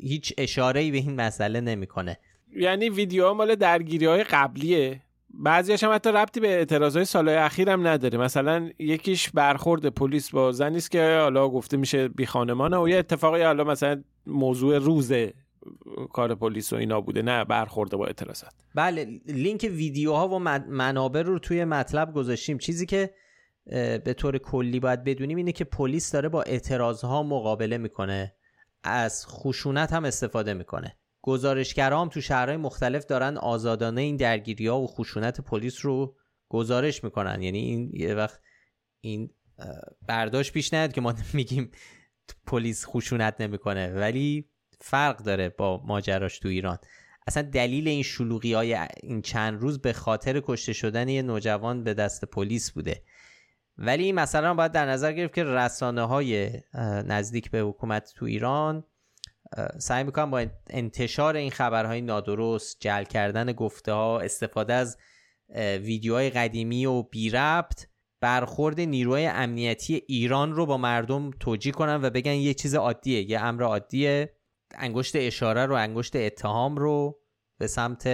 هیچ اشاره‌ای به این مسئله نمی‌کنه. یعنی ویدیوها مال درگیری‌های قبلیه، بعضی‌هاش هم حتی ربطی به اعتراض‌های سال‌های اخیر هم نداره. مثلا یکیش برخورد پلیس با زنی است که حالا گفته میشه بی خانمانه و یه اتفاقی حالا مثلا موضوع روزه کار پلیس و اینا بوده، نه برخورد با اعتراضات. بله لینک ویدیوها و منابع رو توی مطلب گذاشتیم. چیزی که به طور کلی باید بدونیم اینه که پلیس داره با اعتراض‌ها مقابله میکنه، از خشونت هم استفاده میکنه. گزارشگرها هم تو شهرهای مختلف دارن آزادانه این درگیری‌ها و خشونت پلیس رو گزارش میکنن. یعنی این یه وقت این برداشت پیش نیاد که ما میگیم پلیس خشونت نمیکنه، ولی فرق داره با ماجراش تو ایران. اصلا دلیل این شلوغی‌های این چند روز به خاطر کشته شدن یه نوجوان به دست پلیس بوده. ولی این مثلا باید در نظر گرفت که رسانه‌های نزدیک به حکومت تو ایران سعی میکنن با انتشار این خبرهای نادرست، جعل کردن گفته ها، استفاده از ویدیوهای قدیمی و بی ربط، برخورد نیروهای امنیتی ایران رو با مردم توجیه کنن و بگن یه چیز عادیه، یه امر عادیه. انگشت اشاره رو، انگشت اتهام رو به سمت،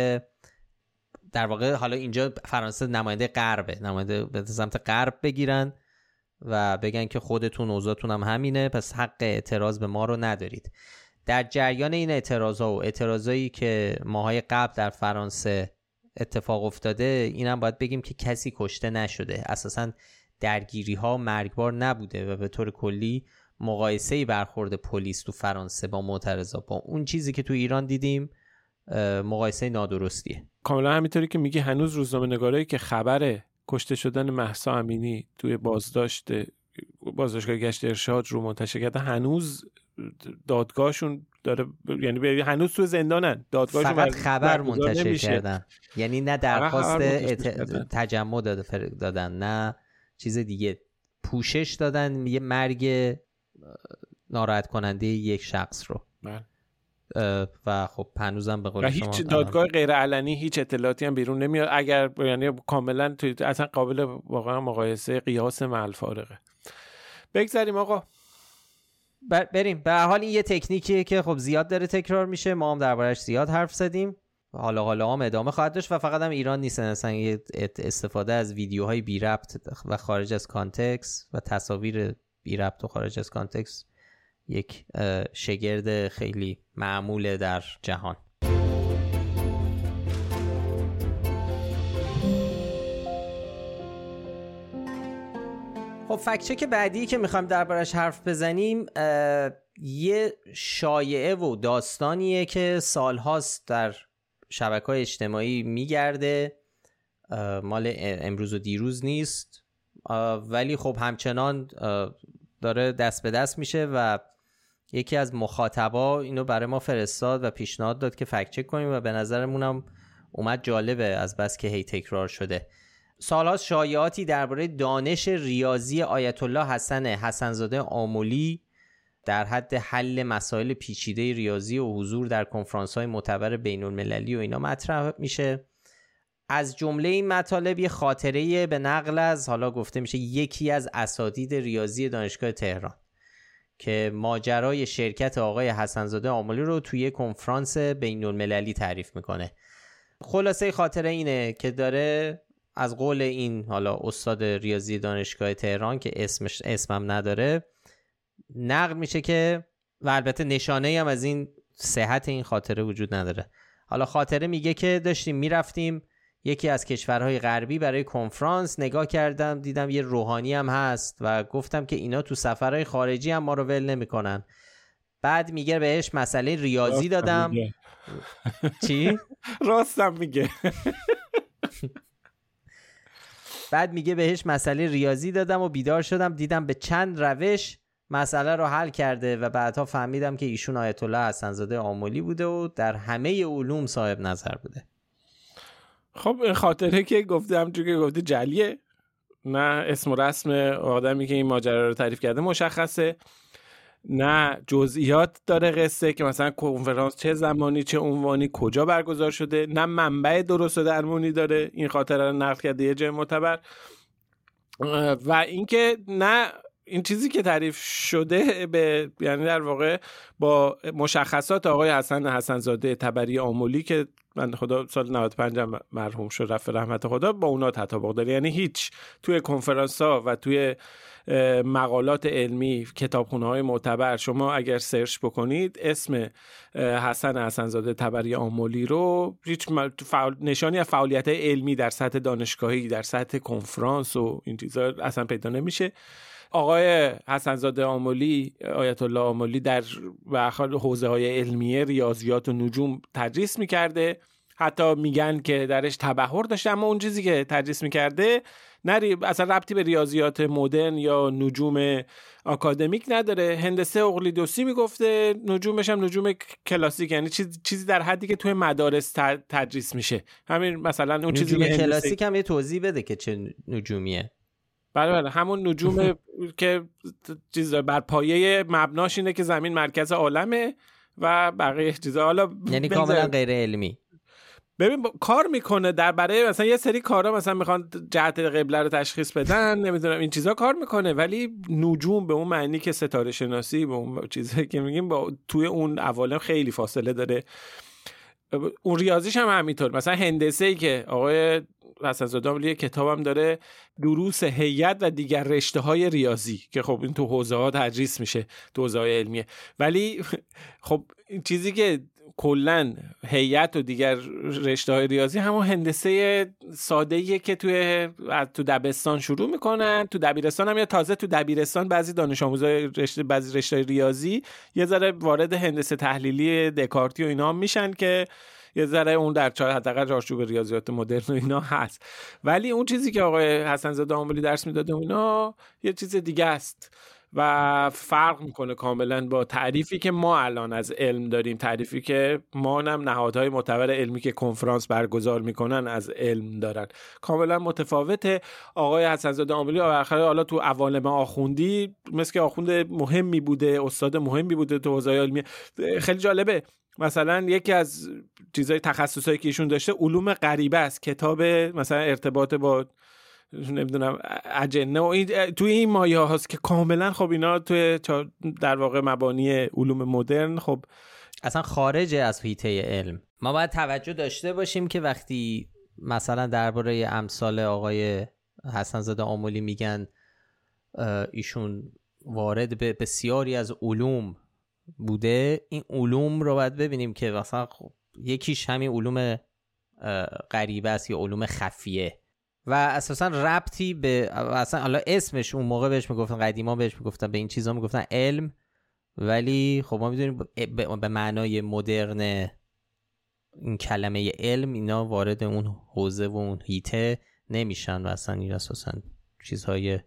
در واقع حالا اینجا فرانسه نماینده غربه، نماینده به سمت غرب بگیرن و بگن که خودتون اوضاعتون هم همینه، پس حق اعتراض به ما رو ندارید. در جریان این اعتراض‌ها و اعتراضایی که ماهای قبل در فرانسه اتفاق افتاده، اینم باید بگیم که کسی کشته نشده، اساساً درگیری‌ها مرگبار نبوده و به طور کلی مقایسه‌ای برخورد پلیس تو فرانسه با معترضا با اون چیزی که تو ایران دیدیم مقایسه نادرستیه. کاملا همینطوری که میگه. هنوز روزنامه‌نگارایی که خبر کشته شدن مهسا امینی توی بازداشتگاه گشت ارشاد رو منتشر کرده، هنوز دادگاهشون داره، یعنی هنوز تو زندانن. دادگاهشون فقط خبر منتشر کردن، یعنی نه درخواست تجمع دادن، نه چیز دیگه، پوشش دادن یه مرگ ناراحت کننده یک شخص رو. و خب هنوزم به قول شما هیچ دادگاه غیر علنی هیچ اطلاعاتی هم بیرون نمیاد. اگر یعنی کاملا اصلا قابل واقعا مقایسه، قیاس مع الفارقه. بگذاریم آقا بریم. به هر حال این یه تکنیکیه که خب زیاد داره تکرار میشه، ما هم دربارش زیاد حرف زدیم، حالا هم ادامه خواهد داشت و فقط هم ایران نیست، مثلا استفاده از ویدیوهای بی ربط و خارج از کانتکست و تصاویر بی ربط و خارج از کانتکست یک شگرد خیلی معموله در جهان. خب فکت چک بعدی که میخوایم دربارش حرف بزنیم یه شایعه و داستانیه که سالهاست در شبکه‌های اجتماعی میگرده، مال امروز و دیروز نیست، ولی خب همچنان داره دست به دست میشه و یکی از مخاطبا اینو برای ما فرستاد و پیشنهاد داد که فکت چک کنیم و به نظرمونم اومد جالبه از بس که هی تکرار شده. سال‌ها شایعاتی درباره دانش ریاضی آیت الله حسن حسنزاده آملی در حد حل مسائل پیچیده ریاضی و حضور در کنفرانس‌های معتبر بین‌المللی و اینا مطرح میشه. از جمله این مطالب یه خاطره به نقل از حالا گفته میشه یکی از اساتید ریاضی دانشگاه تهران که ماجرای شرکت آقای حسنزاده آملی رو توی کنفرانس بین‌المللی تعریف میکنه. خلاصه خاطره اینه که داره از قول این حالا استاد ریاضی دانشگاه تهران که اسمم نداره نقل میشه که و البته نشانه‌ای هم از این صحت این خاطره وجود نداره. حالا خاطره میگه که داشتیم میرفتیم یکی از کشورهای غربی برای کنفرانس، نگاه کردم دیدم یه روحانی هم هست و گفتم که اینا تو سفرهای خارجی هم ما رو ول نمی‌کنن. بعد میگه بهش مسئله ریاضی دادم. چی؟ راستم میگه. بعد میگه بهش مسئله ریاضی دادم و بیدار شدم دیدم به چند روش مسئله رو حل کرده و بعدها فهمیدم که ایشون آیت الله حسن‌زاده آملی بوده و در همه علوم صاحب نظر بوده. خب خاطره که گفتم چون که گفته جلیه، نه اسم و رسم آدمی که این ماجرا رو تعریف کرده مشخصه، نه جزئیات داره قصه که مثلا کنفرانس چه زمانی چه عنوانی کجا برگزار شده، نه منبع درست و درمونی داره این خاطره رو نقل کرده یه جای معتبر، و اینکه نه این چیزی که تعریف شده به یعنی در واقع با مشخصات آقای حسن حسنزاده طبری آملی که بنده خدا سال 95 هم مرحوم شد رفت رحمت خدا با اونا تطابق داره. یعنی هیچ توی کنفرانس ها و توی مقالات علمی کتابخونه های معتبر شما اگر سرچ بکنید اسم حسن حسنزاده طبری آملی رو هیچ نشانی از فعالیت علمی در سطح دانشگاهی در سطح کنفرانس و این چیزا اصلا پیدا نمیشه. آقای حسنزاده آملی آیت الله آملی در برخلاف حوزه‌های علمیه ریاضیات و نجوم تدریس می‌کرده، حتی میگن که درش تبحر داشته، اما اون چیزی که تدریس می‌کرده اصلا ربطی به ریاضیات مدرن یا نجوم آکادمیک نداره. هندسه اقلیدوسی میگفته، نجومش هم نجوم کلاسیک، یعنی چیزی در حدی که توی مدارس تدریس میشه. همین مثلا اون چیزی که کلاسیک هم یه توضیح بده که چه نجومیه. بله همون نجوم که چیز بر پایه مبناش اینه که زمین مرکز عالمه و بقیه چیزا حالا یعنی کاملا غیر علمی. ببین کار میکنه در برای مثلا یه سری کارا مثلا میخوان جهت قبله رو تشخیص بدن نمیدونم این چیزا کار میکنه، ولی نجوم به اون معنی که ستاره شناسی به اون چیزایی که میگیم با توی اون عوالم خیلی فاصله داره. اون ریاضیش هم همینطور، مثلا هندسه‌ای که آقای حسن‌زاده آملی کتابم داره دروس هیئت و دیگر رشته‌های ریاضی که خب این تو حوزه‌ها تدریس میشه، تو حوزه‌های علمیه، ولی خب این چیزی که کلا هیئت و دیگر رشته‌های ریاضی همون هندسه ساده‌ایه که تو دبستان شروع میکنن، تو دبیرستان هم یا تازه تو دبیرستان بعضی دانش آموزای بعضی رشته‌های ریاضی یه ذره وارد هندسه تحلیلی دکارتی و اینا میشن که یه ذره اون در حداقل چارچوب ریاضیات مدرن و اینا هست، ولی اون چیزی که آقای حسن‌زاده آملی درس میداده اونا یه چیز دیگه است و فرق میکنه کاملا با تعریفی که ما الان از علم داریم، تعریفی که ما هم نهادهای معتبر علمی که کنفرانس برگزار میکنن از علم دارن، کاملا متفاوته. آقای حسن‌زاده آملی آخر حالا تو عوالم آخوندی مثل که آخوند مهمی بوده، استاد مهمی بوده تو حوزه علمی. خیلی جالبه مثلا یکی از چیزای تخصصایی که ایشون داشته علوم غریبه است، کتاب مثلا ارتباط با نمیدونم اجنه و این توی این مایه هاست که کاملا خب اینا توی در واقع مبانی علوم مدرن خب اصلا خارج از حیطه علم. ما باید توجه داشته باشیم که وقتی مثلا درباره امثال آقای حسن‌زاده آملی میگن ایشون وارد به بسیاری از علوم بوده، این علوم رو باید ببینیم که مثلا یکیش همین علوم غریبه است یا علوم خفیه و اساسا ربطی به اصلا حالا اسمش اون موقع بهش میگفتن، قدیما بهش میگفتن، به این چیزا میگفتن علم، ولی خب ما میدونیم به معنای مدرن این کلمه علم اینا وارد اون حوزه و اون هیته نمیشن و اصلا این اساسا چیزهای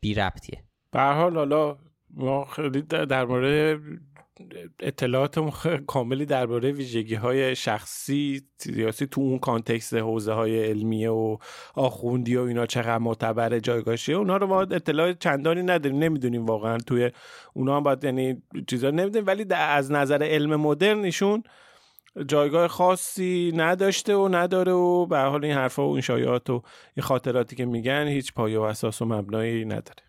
بی ربطیه. به هر حال حالا ما خیلی در مورد اطلاعاتمون کاملی درباره ویژگی‌های شخصی سیاسی تو اون کانتکست حوزه‌های علمیه و آخوندی و اینا چقدر معتبر جایگاهشه، اونا رو ما اطلاع چندانی نداریم، نمیدونیم واقعا توی اونا هم باید یعنی چیزا نمیدونیم، ولی از نظر علم مدرنشون جایگاه خاصی نداشته و نداره و به هر حال این حرفا و این شایعات و این خاطراتی که میگن هیچ پایه و اساس و مبنایی نداره.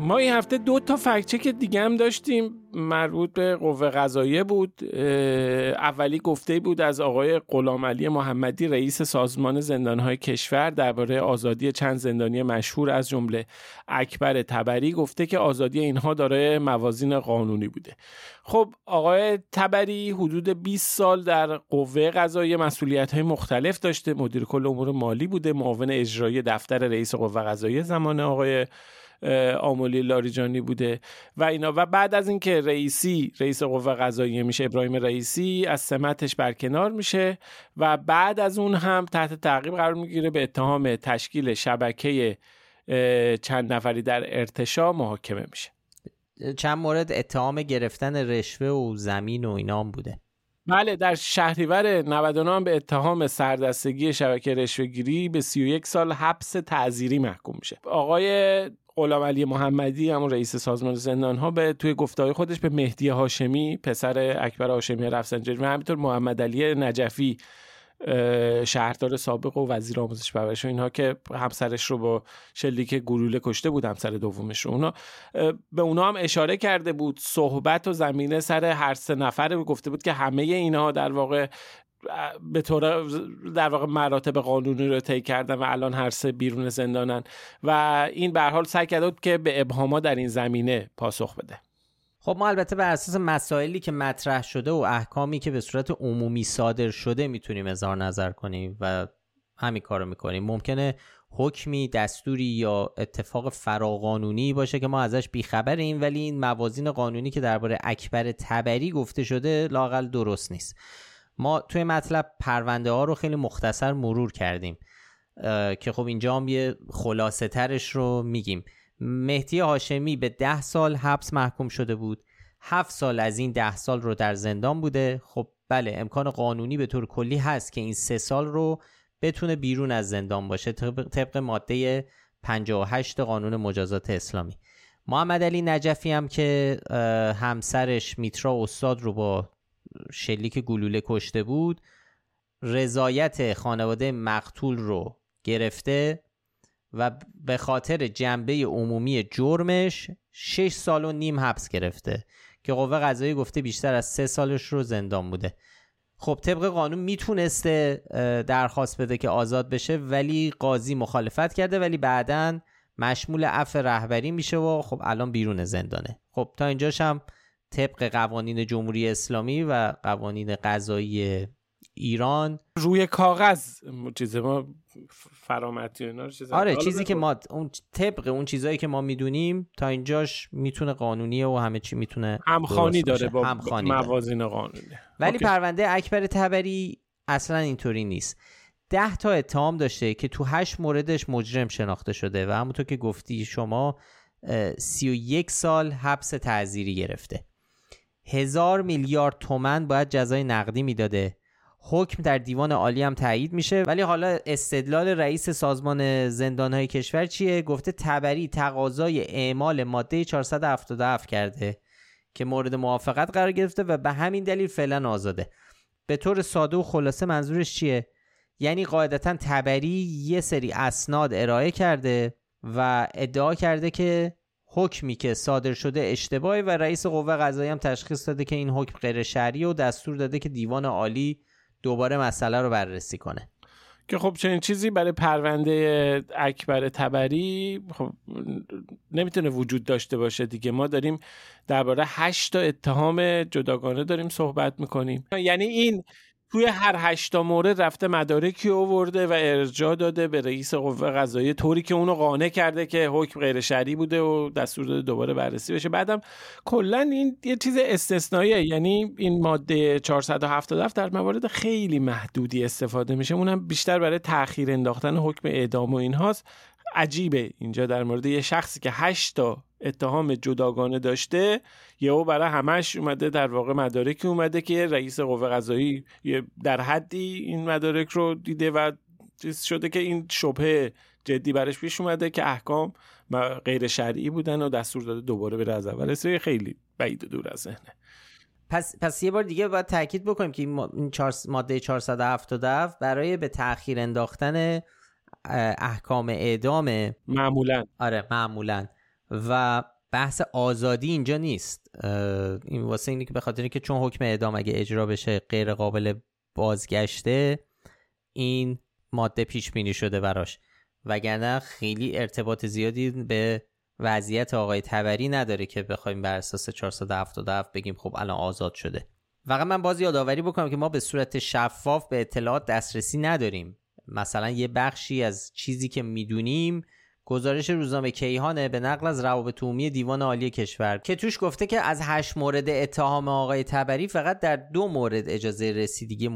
ما این هفته 2 تا فکت‌چک دیگه هم داشتیم، مربوط به قوه قضاییه بود. اولی گفته بود از آقای غلامعلی محمدی رئیس سازمان زندان‌های کشور درباره آزادی چند زندانی مشهور از جمله اکبر طبری، گفته که آزادی اینها دارای موازین قانونی بوده. خب آقای طبری حدود 20 سال در قوه قضاییه مسئولیت‌های مختلف داشته، مدیر کل امور مالی بوده، معاون اجرایی دفتر رئیس قوه قضاییه زمان آقای آملی لاریجانی بوده و اینا، و بعد از اینکه رئیس قوه قضاییه میشه ابراهیم رئیسی، از سمتش برکنار میشه و بعد از اون هم تحت تعقیب قرار میگیره به اتهام تشکیل شبکه چند نفری در ارتشا محاکمه میشه. چند مورد اتهام گرفتن رشوه و زمین و اینا هم بوده. بله، در شهریور 99 هم به اتهام سردستگی شبکه رشوه‌گیری به 31 سال حبس تعزیری محکوم میشه. آقای غلامعلی محمدی همون رئیس سازمان زندان‌ها به توی گفت‌وگوی خودش به مهدی هاشمی پسر اکبر هاشمی رفسنجانی و همینطور محمد علی نجفی شهردار سابق و وزیر آموزش پرورش و اینها که همسرش رو با شلیک گلوله کشته بود، همسر دومش رو، اونا به اونا هم اشاره کرده بود. صحبت و زمینه سر هر سه نفره گفته بود که همه اینها در واقع به طور در واقع مراتب قانونی رو طی کردن و الان هر سه بیرون زندانن و این به هر حال سعی کرده بود که به ابهام‌ها در این زمینه پاسخ بده. خب ما البته بر اساس مسائلی که مطرح شده و احکامی که به صورت عمومی صادر شده میتونیم اظهار نظر کنیم و همین کارو میکنیم. ممکنه حکمی، دستوری یا اتفاق فراقانونی باشه که ما ازش بیخبریم، ولی این موازین قانونی که درباره اکبر طبری گفته شده لااقل درست نیست. ما توی مطلب پرونده ها رو خیلی مختصر مرور کردیم که خب اینجا هم یه خلاصه ترش رو میگیم. مهدی هاشمی به 10 سال حبس محکوم شده بود، 7 سال از این 10 سال رو در زندان بوده. خب بله، امکان قانونی به طور کلی هست که این 3 سال رو بتونه بیرون از زندان باشه طبق ماده 58 قانون مجازات اسلامی. محمد علی نجفی هم که همسرش میترا استاد رو با شلیک گلوله کشته بود، رضایت خانواده مقتول رو گرفته و به خاطر جنبه عمومی جرمش 6.5 سال حبس گرفته که قوه قضاییه گفته بیشتر از 3 سالش رو زندان بوده. خب طبق قانون میتونسته درخواست بده که آزاد بشه، ولی قاضی مخالفت کرده، ولی بعدن مشمول عفو رهبری میشه و خب الان بیرون زندانه. خب تا اینجاش هم طبق قوانین جمهوری اسلامی و قوانین قضایی ایران روی کاغذ چیز ما فرامتی اینا چیز آره، چیزی که ما طبق اون چیزایی که ما میدونیم تا اینجاش میتونه قانونیه و همه چی میتونه همخوانی داره با موازین قانونی، ولی اوکی. پرونده اکبر طبری اصلا اینطوری نیست. 10 تا اتهام داشته که تو 8 موردش مجرم شناخته شده و همونطور که گفتی شما 31 سال حبس تعزیری گرفته، 1000 میلیارد تومان باید جزای نقدی میداده، حکم در دیوان عالی هم تایید میشه. ولی حالا استدلال رئیس سازمان زندانهای کشور چیه؟ گفته طبری تقاضای اعمال ماده 477 کرده که مورد موافقت قرار گرفته و به همین دلیل فعلا آزاده. به طور ساده و خلاصه منظورش چیه؟ یعنی قاعدتاً طبری یه سری اسناد ارائه کرده و ادعا کرده که حکمی که صادر شده اشتباهی و رئیس قوه قضاییه هم تشخیص داده که این حکم غیر شرعی و دستور داده که دیوان عالی دوباره مسئله رو بررسی کنه. که خب چنین چیزی برای پرونده اکبر طبری خب نمیتونه وجود داشته باشه دیگه. ما داریم درباره 8 تا اتهام جداگانه داریم صحبت میکنیم، یعنی این توی هر 8 تا مورد رفته مدارکی آورده و ارجاع داده به رئیس قوه قضاییه طوری که اونو قانع کرده که حکم غیر شرعی بوده و دستور داده دوباره بررسی بشه. بعدم کلا این یه چیز استثنائیه، یعنی این ماده 477 در موارد خیلی محدودی استفاده میشه، اونم بیشتر برای تأخیر انداختن حکم اعدام و اینهاست. عجیبه اینجا در مورد یه شخصی که 8 تا اتهام جداگانه داشته یهو برای همش اومده در واقع مدارکی اومده که رئیس قوه قضاییه در حدی این مدارک رو دیده و چیز شده که این شبهه جدی برش پیش اومده که احکام غیر شرعی بودن و دستور داده دوباره بره از اول. اصلا خیلی بعید و دور از ذهنه. پس یه بار دیگه باید تاکید بکنیم که این ماده 477 برای به تأخیر انداختن احکام اعدامه معمولا. آره معمولا، و بحث آزادی اینجا نیست. این واسه اینه که به خاطر اینکه چون حکم اعدام اگه اجرا بشه غیر قابل بازگشته، این ماده پیش بینی شده براش، وگرنه خیلی ارتباط زیادی به وضعیت آقای طبری نداره که بخوایم بر اساس 477 بگیم خب الان آزاد شده. واقعا من باز یادآوری بکنم که ما به صورت شفاف به اطلاعات دسترسی نداریم. مثلا یه بخشی از چیزی که میدونیم گزارش روزنامه کیهانه به نقل از روابط عمومی دیوان عالی کشور که توش گفته که از 8 مورد اتهام آقای طبری فقط در 2 مورد اجازه رسیدگی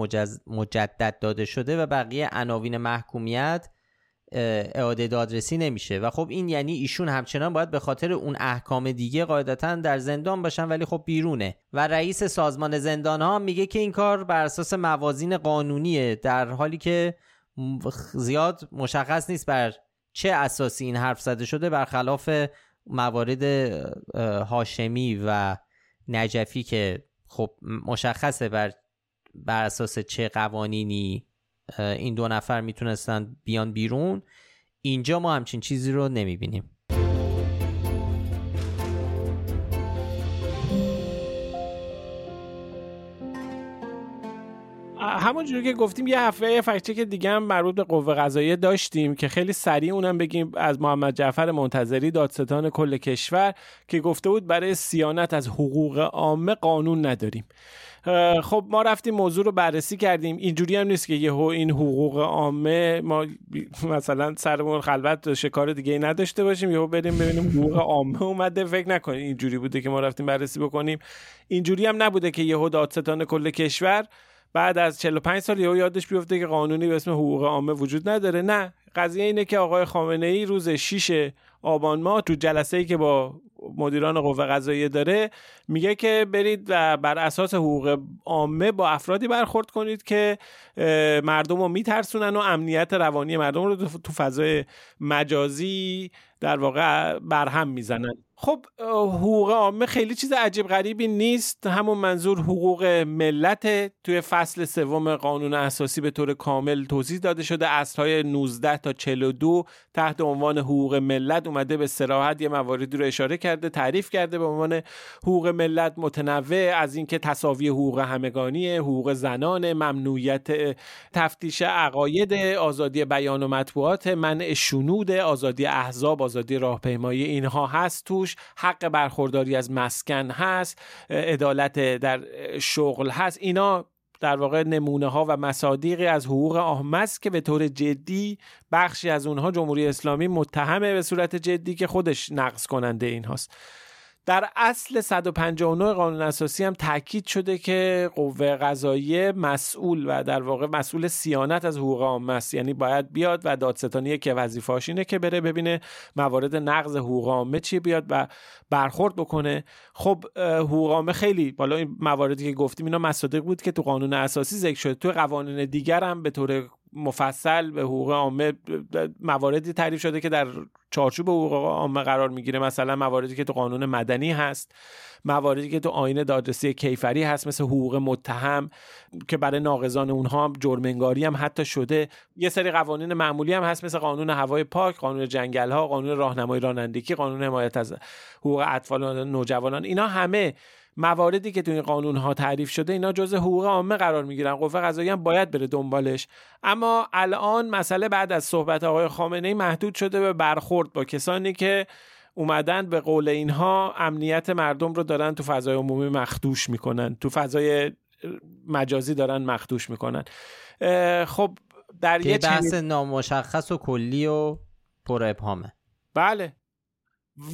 مجدد داده شده و بقیه عناوین محکومیت اعاده دادرسی نمیشه. و خب این یعنی ایشون همچنان باید به خاطر اون احکام دیگه قاعدتاً در زندان باشن ولی خب بیرونه. و رئیس سازمان زندان‌ها میگه که این کار بر اساس موازین قانونیه، در حالی که زیاد مشخص نیست بر چه اساسی این حرف زده شده، برخلاف موارد هاشمی و نجفی که خب مشخصه بر اساس چه قوانینی این 2 نفر میتونستن بیان بیرون. اینجا ما همچین چیزی رو نمیبینیم. همونجوری که گفتیم یه هفته فکت‌چک دیگه هم مربوط به قوه قضاییه داشتیم که خیلی سریع اونم بگیم از محمد جعفر منتظری دادستان کل کشور که گفته بود برای صیانت از حقوق عامه قانون نداریم. خب ما رفتیم موضوع رو بررسی کردیم. اینجوری هم نیست که یهو این حقوق عامه ما مثلا سرمون خلوت شکار دیگه نداشته باشیم یهو بریم ببینیم حقوق عامه اومده. فکر نکنید اینجوری بوده که ما رفتیم بررسی بکنیم. اینجوری هم نبوده که یهو دادستان کل کشور بعد از 45 سال یادش بیفته که قانونی به اسم حقوق عامه وجود نداره. نه، قضیه اینه که آقای خامنه‌ای روز 6 آبان ماه تو جلسه‌ای که با مدیران قوه قضاییه داره میگه که برید و بر اساس حقوق عامه با افرادی برخورد کنید که مردم رو میترسونن و امنیت روانی مردم رو تو فضای مجازی در واقع برهم میزنن. خب حقوق عامه خیلی چیز عجیب غریبی نیست. همون منظور حقوق ملت توی فصل 3 قانون اساسی به طور کامل توضیح داده شده. اصل‌های 19 تا 42 تحت عنوان حقوق ملت اومده به صراحت یه مواردی رو اشاره کرده، تعریف کرده به عنوان حقوق ملت، متنوع از اینکه تساوی حقوق همگانی، حقوق زنان، ممنوعیت تفتیش عقاید، آزادی بیان و مطبوعات، منع شنود، آزادی احزاب، آزادی راهپیمایی اینها هست توش، حق برخورداری از مسکن هست، عدالت در شغل هست. اینا در واقع نمونه ها و مصادیقی از حقوق عامه است که به طور جدی بخشی از اونها جمهوری اسلامی متهمه به صورت جدی که خودش نقض کننده این هاست. در اصل 159 قانون اساسی هم تاکید شده که قوه قضاییه مسئول و در واقع مسئول صیانت از حقوق عامه است، یعنی باید بیاد و دادستانی که وظیفه‌اش اینه که بره ببینه موارد نقض حقوق عامه چیه، بیاد و برخورد بکنه. خب حقوق عامه خیلی بالا، این مواردی که گفتیم اینا مصادیق بود که تو قانون اساسی ذکر شده. تو قوانین دیگر هم به طور مفصل به حقوق عامه مواردی تعریف شده که در چارچوب حقوق عامه قرار میگیره، مثلا مواردی که تو قانون مدنی هست، مواردی که تو آیین دادرسی کیفری هست، مثل حقوق متهم که برای ناقضان اونها هم جرم انگاری هم حتی شده، یه سری قوانین معمولی هم هست مثل قانون هوای پاک، قانون جنگل ها، قانون راهنمایی رانندگی، قانون حمایت از حقوق اطفال و نوجوانان. اینا همه مواردی که تو این قانون ها تعریف شده، اینا جزء حقوق عامه قرار میگیرن. قوه قضاییه هم باید بره دنبالش. اما الان مسئله بعد از صحبت آقای خامنه ای محدود شده به برخورد با کسانی که اومدن به قول اینها امنیت مردم رو دارن تو فضای عمومی مخدوش میکنن، تو فضای مجازی دارن مخدوش میکنن. خب در یه بحث نامشخص و کلی و پر ابهامه. بله،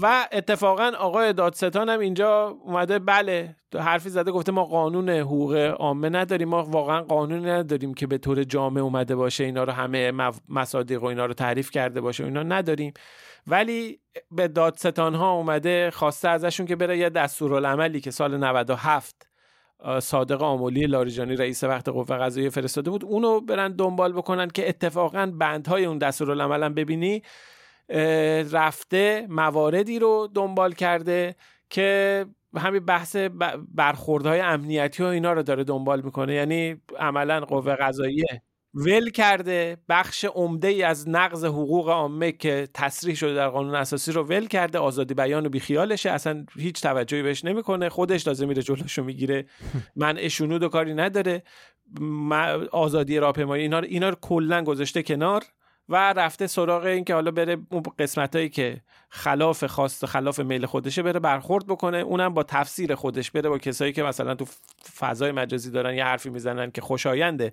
و اتفاقا آقای دادستان هم اینجا اومده بله حرفی زده، گفته ما قانون حقوق عامه نداریم، ما واقعا قانون نداریم که به طور جامع اومده باشه اینا رو همه مصادیق و اینا رو تعریف کرده باشه، اینا نداریم. ولی به دادستان ها اومده خواسته ازشون که بره یه دستورالعملی که سال 97 صادق آملی لاریجانی رئیس وقت قوه قضاییه فرستاده بود اونو برن دنبال بکنن، که اتفاقا بندهای اون دستورالعمل هم ببینی رفته مواردی رو دنبال کرده که همین بحث برخوردهای امنیتی و اینا رو داره دنبال میکنه. یعنی عملا قوه قضاییه ول کرده بخش عمده‌ای از نقض حقوق عامه که تصریح شده در قانون اساسی رو ول کرده، آزادی بیان و بیخیالشه، اصلا هیچ توجهی بهش نمیکنه، خودش لازم میره جلوشو میگیره، منع شنود و کاری نداره، آزادی راهپیمایی اینا رو کلا گذاشته کنار و رفته سراغ این که حالا بره اون قسمتایی که خلاف خواست و خلاف میل خودشه بره برخورد بکنه، اونم با تفسیر خودش، بره با کسایی که مثلا تو فضای مجازی دارن یه حرفی میزنن که خوشاینده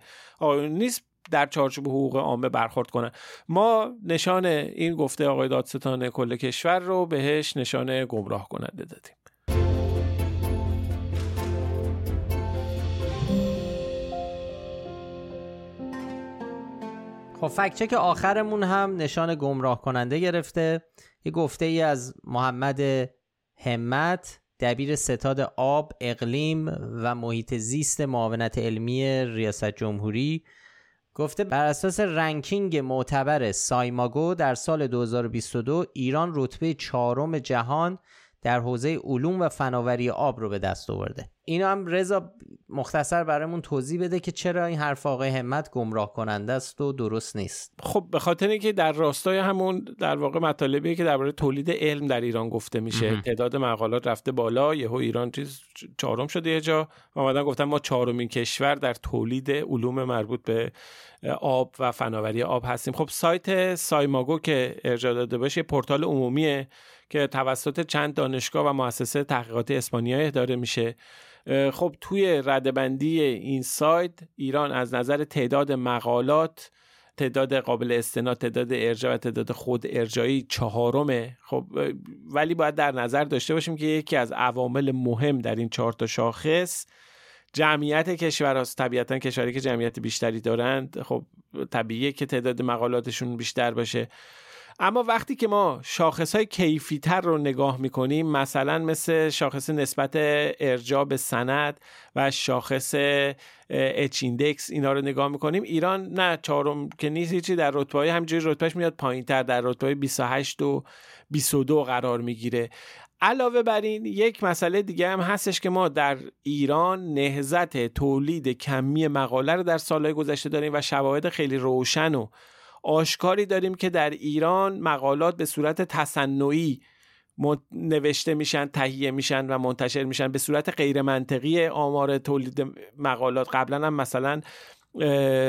نیست در چارچوب حقوق عامه برخورد کنن. ما نشانه این گفته آقای دادستان کل کشور رو بهش نشانه گمراه کننده دادیم. خب فکت چک آخرمون هم نشان گمراه کننده گرفته. یه گفته ای از محمد همت، دبیر ستاد آب، اقلیم و محیط زیست معاونت علمی ریاست جمهوری، گفته بر اساس رنکینگ معتبر سایماگو در سال 2022 ایران رتبه 4م جهان در حوزه علوم و فناوری آب رو به دست آورده. اینو هم رضا مختصر برامون توضیح بده که چرا این حرف آقای همت گمراه کننده است و درست نیست. خب به خاطر اینکه در راستای همون در واقع مطالبی که درباره تولید علم در ایران گفته میشه، تعداد مقالات رفته بالا، یهو ایران چیز 4م شده یه جا، اومدن گفتن ما 4مین کشور در تولید علوم مربوط به آب و فناوری آب هستیم. خب سایت سایماگو که ارجاع داده باشه پورتال عمومیه که توسط چند دانشگاه و مؤسسه تحقیقاتی اسپانیایی اداره میشه. خب توی ردبندی این سایت ایران از نظر تعداد مقالات، تعداد قابل استناد، تعداد ارجاع و تعداد خود ارجاعی 4مه. خب ولی باید در نظر داشته باشیم که یکی از عوامل مهم در این 4 شاخص جمعیت کشور هاست. طبیعتا کشوری که جمعیت بیشتری دارند خب طبیعیه که تعداد مقالاتشون بیشتر باشه. اما وقتی که ما شاخص‌های کیفی‌تر رو نگاه می‌کنیم، مثلا مثل شاخص نسبت ارجاع به سند و شاخص اچ ایندکس اینا رو نگاه می‌کنیم، ایران نه 4م که نیست هیچی، در رتبه‌های همینجوری رتبهش میاد پایین‌تر، در رتبه‌های 28 و 22 قرار می‌گیره. علاوه بر این یک مسئله دیگه هم هستش که ما در ایران نهضت تولید کمی مقاله رو در سال‌های گذشته داریم و شواهد خیلی روشن و آشکاری داریم که در ایران مقالات به صورت تصنعی نوشته میشن، تهیه میشن و منتشر میشن به صورت غیر منطقی. آمار تولید مقالات قبلا هم مثلا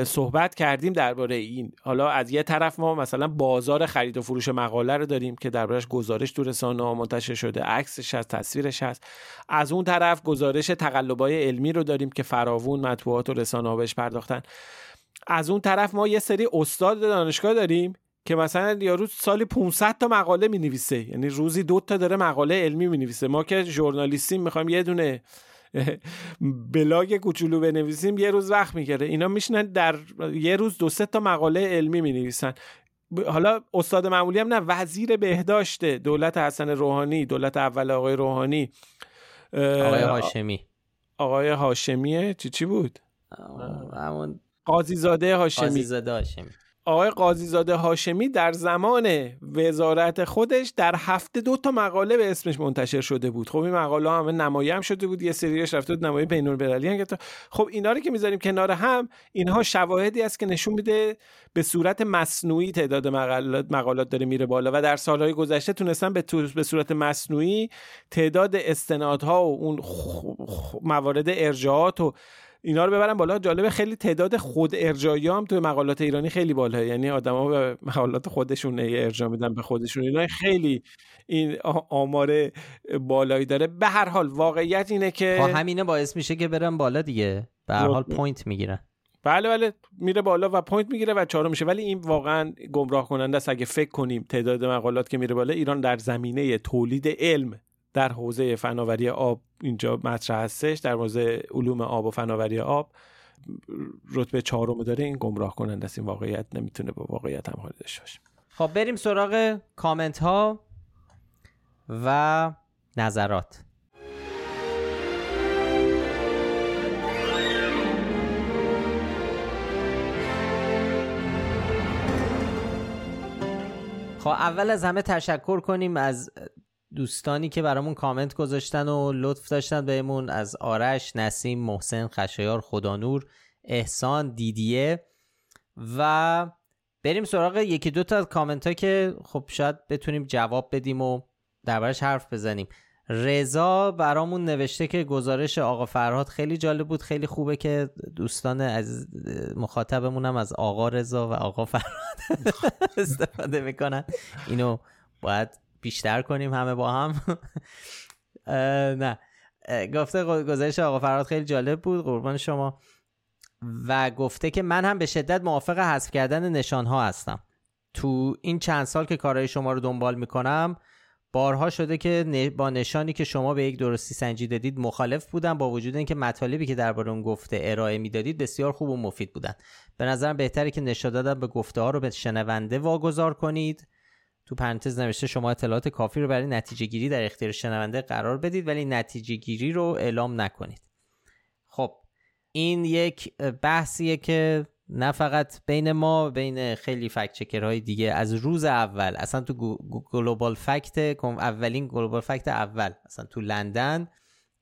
صحبت کردیم درباره این. حالا از یه طرف ما مثلا بازار خرید و فروش مقاله رو داریم که دربارش گزارش تو رسانه‌ها منتشر شده، عکسش هست، تصویرش هست. از اون طرف گزارش تقلب‌های علمی رو داریم که فراوون مطبوعات و رسانه‌ها بهش پرداختن. از اون طرف ما یه سری استاد دانشگاه داریم که مثلا یارو سالی 500 تا مقاله می‌نویسه، یعنی روزی 2 داره مقاله علمی می‌نویسه. ما که ژورنالیستیم می‌خوایم یه دونه بلاگ کوچولو بنویسیم، یه روز وقت می‌گیره. اینا میشنن در یه روز 2-3 تا مقاله علمی می‌نویسن. حالا استاد معمولی هم نه، وزیر بهداشت دولت حسن روحانی، دولت اول آقای روحانی، آقای هاشمی چی بود؟ همون قاضی زاده هاشمی آقای قاضیزاده هاشمی در زمان وزارت خودش در هفته 2 تا مقاله به اسمش منتشر شده بود. خب این مقاله همه نمایه هم شده بود، یه سریش رفته بود نمایه بین‌المللی هم. خب اینا رو که میذاریم کنار هم، اینها شواهدی است که نشون میده به صورت مصنوعی تعداد مقالات داره میره بالا و در سالهای گذشته تونستن به صورت مصنوعی تعداد استنادها و اون موارد ارجاعات و اینا رو ببرن بالا. جالبه خیلی تعداد خود ارجاعی هم توی مقالات ایرانی خیلی بالاست، یعنی آدما به مقالات خودشون ارجاع میدن به خودشون، اینا خیلی این آمار بالایی داره. به هر حال واقعیت اینه که همینه باعث میشه که برن بالا دیگه، به هر حال پوینت میگیرن. بله میره بالا و پوینت میگیره و چهارم میشه. ولی این واقعا گمراه کننده است اگه فکر کنیم تعداد مقالات که میره بالا، ایران در زمینه تولید علم در حوزه فناوری آب اینجا مطرح هستش، در حوزه علوم آب و فناوری آب رتبه 4 داره. این گمراه کننده است، این واقعیت نمیتونه با واقعیت همخوانی داشته باشه. خب بریم سراغ کامنت ها و نظرات. خب اول از همه تشکر کنیم از دوستانی که برامون کامنت گذاشتن و لطف داشتن بهمون، از آرش، نسیم، محسن، خشایار، خدانور، احسان، دیدیه. و بریم سراغ یکی دو تا کامنت ها که خب شاید بتونیم جواب بدیم و دربارش حرف بزنیم. رضا برامون نوشته که گزارش آقا فرهاد خیلی جالب بود، خیلی خوبه که دوستان از مخاطبمون هم از آقا رضا و آقا فرهاد استفاده میکنن، اینو باید بیشتر کنیم همه با هم. نه گفته گزارش آقا فرهاد خیلی جالب بود، قربان شما. و گفته که من هم به شدت موافق حذف کردن نشانها هستم. تو این چند سال که کارهای شما رو دنبال میکنم بارها شده که با نشانی که شما به یک درستی سنجی دادید مخالف بودم، با وجود اینکه مطالبی که درباره اون گفته ارائه میدادید بسیار خوب و مفید بودن. به نظرم بهتره که نشان دادن به گفته ها رو به شنونده واگذار کنید. تو پرانتز نوشته شما اطلاعات کافی رو برای نتیجه گیری در اختیار شنونده قرار بدید ولی نتیجه گیری رو اعلام نکنید. خب این یک بحثیه که نه فقط بین ما، بین خیلی فکت چکرهای دیگه از روز اول، اصلا تو گلوبال فکت، اولین گلوبال فکت اول اصلا تو لندن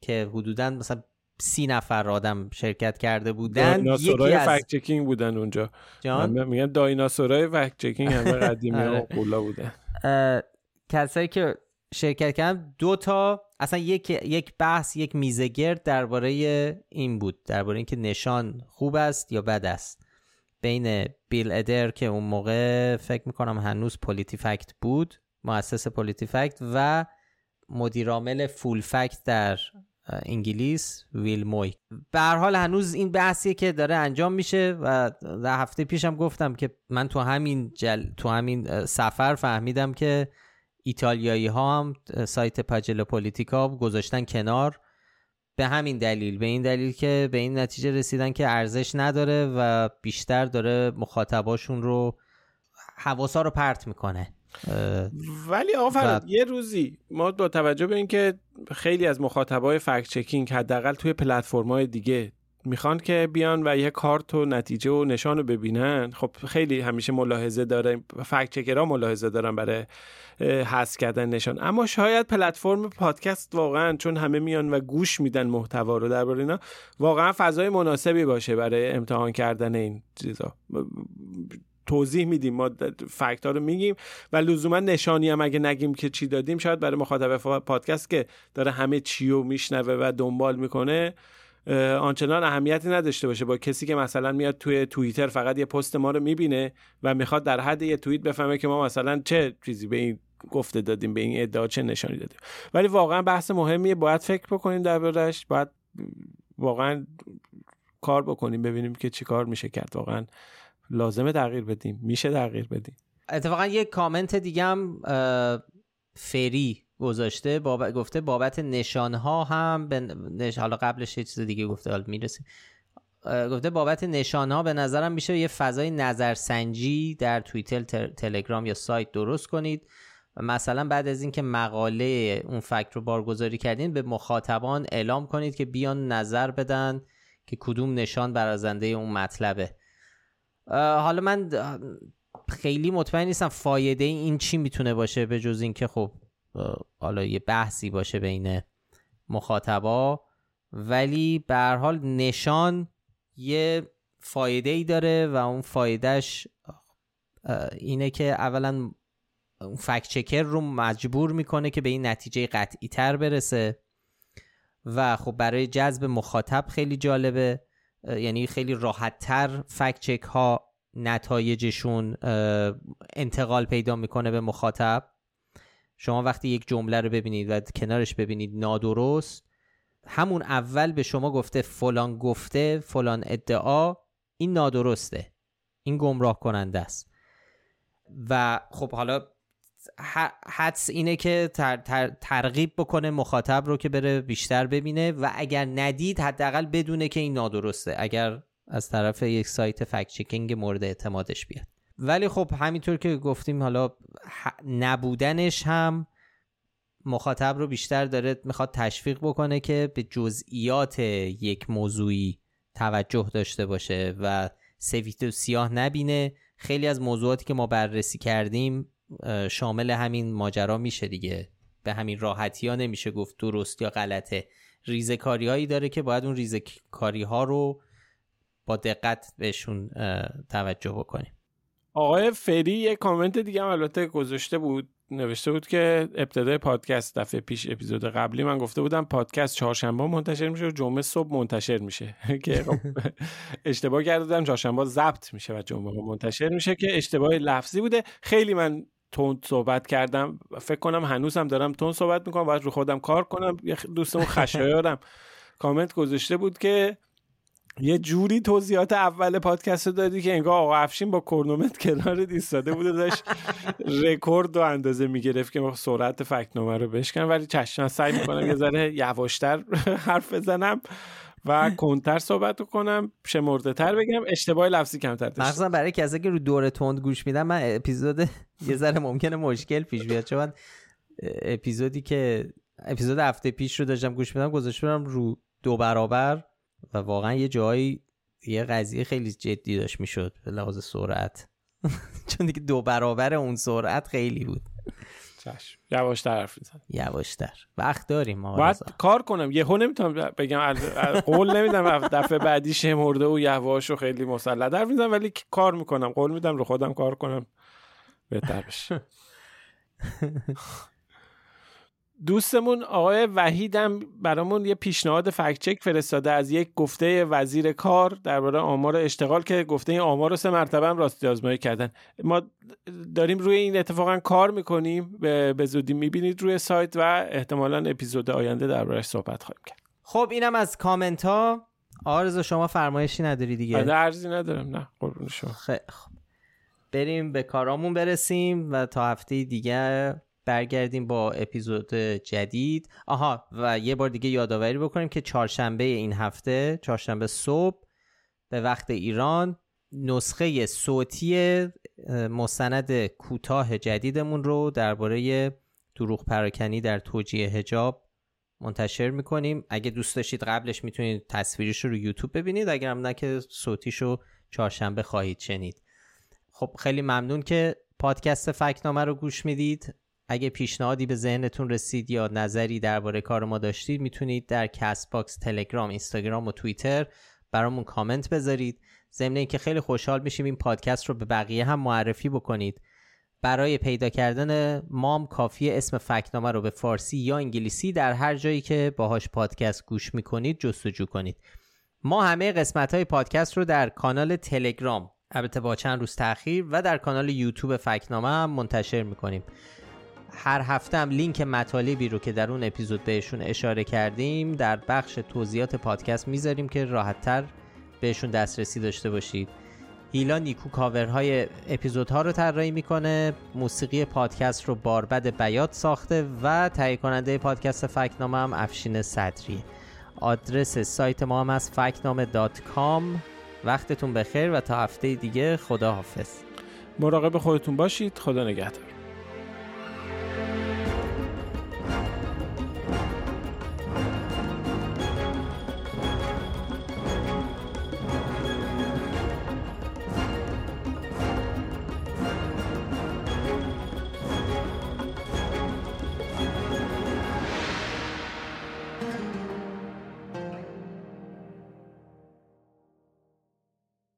که حدوداً مثلا 30 آدم شرکت کرده بودن، دایناسورای فکت چکینگ بودن اونجا. من میگم دایناسورای فکت چکینگ همه قدیمی ها قولا بودن. کسایی که شرکت کردن 2 اصلا یک بحث، یک میزه گرد درباره این بود، درباره اینکه نشان خوب است یا بد است، بین بیل ادر که اون موقع فکر میکنم هنوز پولیتیفکت بود، مؤسس پولیتیفکت، و مدیرعامل فول فکت در انگلیس ویل موی. به هر حال هنوز این بحثیه که داره انجام میشه و در هفته پیشم گفتم که من تو همین سفر فهمیدم که ایتالیایی ها هم سایت پاجلا پولیتیکا گذاشتن کنار به همین دلیل، به این دلیل که به این نتیجه رسیدن که ارزش نداره و بیشتر داره مخاطباشون رو، حواسا رو پرت میکنه. ولی آقا فرهاد یه روزی ما با توجه به اینکه خیلی از مخاطبای فکت چکینگ حداقل توی پلتفرم‌های دیگه میخوان که بیان و یه کارت و نتیجه و نشان رو ببینن، خب خیلی همیشه ملاحظه داره، فکت چکرها ملاحظه دارن برای حذف کردن نشان. اما شاید پلتفرم پادکست واقعا چون همه میان و گوش میدن محتوا رو درباره اینا، واقعا فضای مناسبی باشه برای امتحان کردن این چیزا. توضیح میدیم، ما فکت ها رو میگیم و لزوما نشانی هم اگه نگیم که چی دادیم، شاید برای مخاطب پادکست که داره همه چی رو میشنوه و دنبال میکنه آنچنان اهمیتی نداشته باشه. با کسی که مثلا میاد توی توییتر فقط یه پست ما رو میبینه و میخواد در حد یه توییت بفهمه که ما مثلا چه چیزی به این گفته دادیم، به این ادعا چه نشانی دادیم. ولی واقعا بحث مهمیه، باید فکر بکنیم دربارش، باید واقعا کار بکنیم ببینیم که چیکار میشه کرد، واقعا لازمه تغییر بدیم، میشه تغییر بدیم. اتفاقا یک کامنت دیگه هم فری گذاشته، گفته بابت نشانها هم حالا قبلش یه چیز دیگه گفته، حالا میرسیم. گفته بابت نشانها به نظرم میشه یه فضای نظرسنجی در توییتر، تلگرام یا سایت درست کنید. مثلا بعد از اینکه مقاله اون فکت رو بارگذاری کردین به مخاطبان اعلام کنید که بیان نظر بدن که کدوم نشان برازنده اون مطلبه. حالا من خیلی مطمئن نیستم فایده این چی میتونه باشه به جز اینکه خب حالا یه بحثی باشه بین مخاطبا، ولی به هر حال نشان یه فایده ای داره و اون فایدهش اینه که اولا فکت چکر رو مجبور میکنه که به این نتیجه قطعی تر برسه و خب برای جذب مخاطب خیلی جالبه، یعنی خیلی راحت تر فکت چک ها نتایجشون انتقال پیدا میکنه به مخاطب. شما وقتی یک جمله رو ببینید و کنارش ببینید نادرست، همون اول به شما گفته فلان گفته فلان ادعا این نادرسته، این گمراه کننده است. و خب حالا حدس اینه که ترغیب بکنه مخاطب رو که بره بیشتر ببینه و اگر ندید حداقل بدونه که این نادرسته، اگر از طرف یک سایت فکت چکینگ مورد اعتمادش بیاد. ولی خب همینطور که گفتیم حالا نبودنش هم مخاطب رو بیشتر داره میخواد تشویق بکنه که به جزئیات یک موضوعی توجه داشته باشه و سفید و سیاه نبینه. خیلی از موضوعاتی که ما بررسی کردیم شامل همین ماجرا میشه دیگه، به همین راحتی ها نمیشه گفت درست یا غلطه، ریزکاری هایی داره که باید اون ریزکاری ها رو با دقت بهشون توجه بکنیم. آقای فری یک کامنت دیگه هم البته گذاشته بود، نوشته بود که ابتدای پادکست دفعه پیش اپیزود قبلی من گفته بودم پادکست چهارشنبه منتشر میشه و جمعه صبح منتشر میشه که اشتباه کرده بودم، چهارشنبه ضبط میشه و جمعه منتشر میشه که اشتباه لفظی بوده. خیلی من تند صحبت کردم، فکر کنم هنوزم دارم تند صحبت میکنم، باید رو خودم کار کنم. دوستمون خشایارم کامنت گذاشته بود که یه جوری توضیحات اول پادکست رو دادی که انگار آقا افشین با کرنومتر کنار ایستاده بوده داشت رکورد رو اندازه میگرفت که ما سرعت فکت‌نامه رو بشکنم، ولی چشم سعی میکنم یه ذره یواشتر حرف بزنم و کنتر صحبت کنم، شمرده تر بگم، اشتباه لفظی کمتر داشت. مخصوصا برای کسایی که رو دور تند گوش میدن من اپیزود یه ذره ممکنه مشکل پیش بیاد، چون اپیزودی که اپیزود هفته پیش رو داشتم گوش میدم گذاشتم رو دو برابر و واقعا یه جایی یه قضیه خیلی جدی داشت میشد به لحاظ سرعت چون دیگه دو برابر اون سرعت خیلی بود. چشم یواشتر حرف میزن، یواشتر وقت داریم ما، باید کار کنم. یهو نمیتونم بگم قول نمیدم دفعه بعدی شمرده و یواش و خیلی مسلط حرف میزنم، ولی کار میکنم، قول میدم رو خودم کار کنم بهتر بشه. دوستمون آقای وحیدم برامون یه پیشنهاد فکت چک فرستاده از یک گفته وزیر کار درباره آمار اشتغال که گفته این آمار رو 3 مرتبه هم راستی آزمایی کردن. ما داریم روی این اتفاقا کار میکنیم، به زودی میبینید روی سایت و احتمالاً اپیزود آینده درباره‌اش صحبت خواهیم کرد. خب اینم از کامنت ها. آرزو شما فرمایشی نداری دیگه؟ عرضی ندارم، نه قربون شما. خب بریم به کارامون برسیم و تا هفته دیگه برگردیم با اپیزود جدید. آها و یه بار دیگه یادآوری بکنیم که چهارشنبه این هفته، چهارشنبه صبح به وقت ایران، نسخه صوتی مستند کوتاه جدیدمون رو درباره دروغ پراکنی در توجیه حجاب منتشر میکنیم. اگه دوست داشتید قبلش میتونید تصویرش رو یوتیوب ببینید، اگرم نه که صوتیش رو چهارشنبه خواهید شنید. خب خیلی ممنون که پادکست فکت‌نامه رو گوش میدید. اگه پیشنهادی به ذهنتون رسید یا نظری درباره کار ما داشتید میتونید در کست باکس، تلگرام، اینستاگرام و توییتر برامون کامنت بذارید. ضمن اینکه خیلی خوشحال میشیم این پادکست رو به بقیه هم معرفی بکنید. برای پیدا کردن مام کافیه اسم فکت‌نامه رو به فارسی یا انگلیسی در هر جایی که باهاش پادکست گوش میکنید جستجو کنید. ما همه قسمت‌های پادکست رو در کانال تلگرام، البته با چند روز تأخیر، و در کانال یوتیوب فکت‌نامه هم منتشر میکنیم. هر هفته هم لینک مطالبی رو که در اون اپیزود بهشون اشاره کردیم در بخش توضیحات پادکست میذاریم که راحت‌تر بهشون دسترسی داشته باشید. هیلا نیکو کاورهای اپیزودها رو طراحی میکنه، موسیقی پادکست رو باربد بیات ساخته و تهیه کننده پادکست فکت‌نامه هم افشین صدری. آدرس سایت ما هم از faktnama.com. وقتتون بخیر و تا هفته دیگه خداحافظ. مراقب خودتون باشید. خدا نگهدار.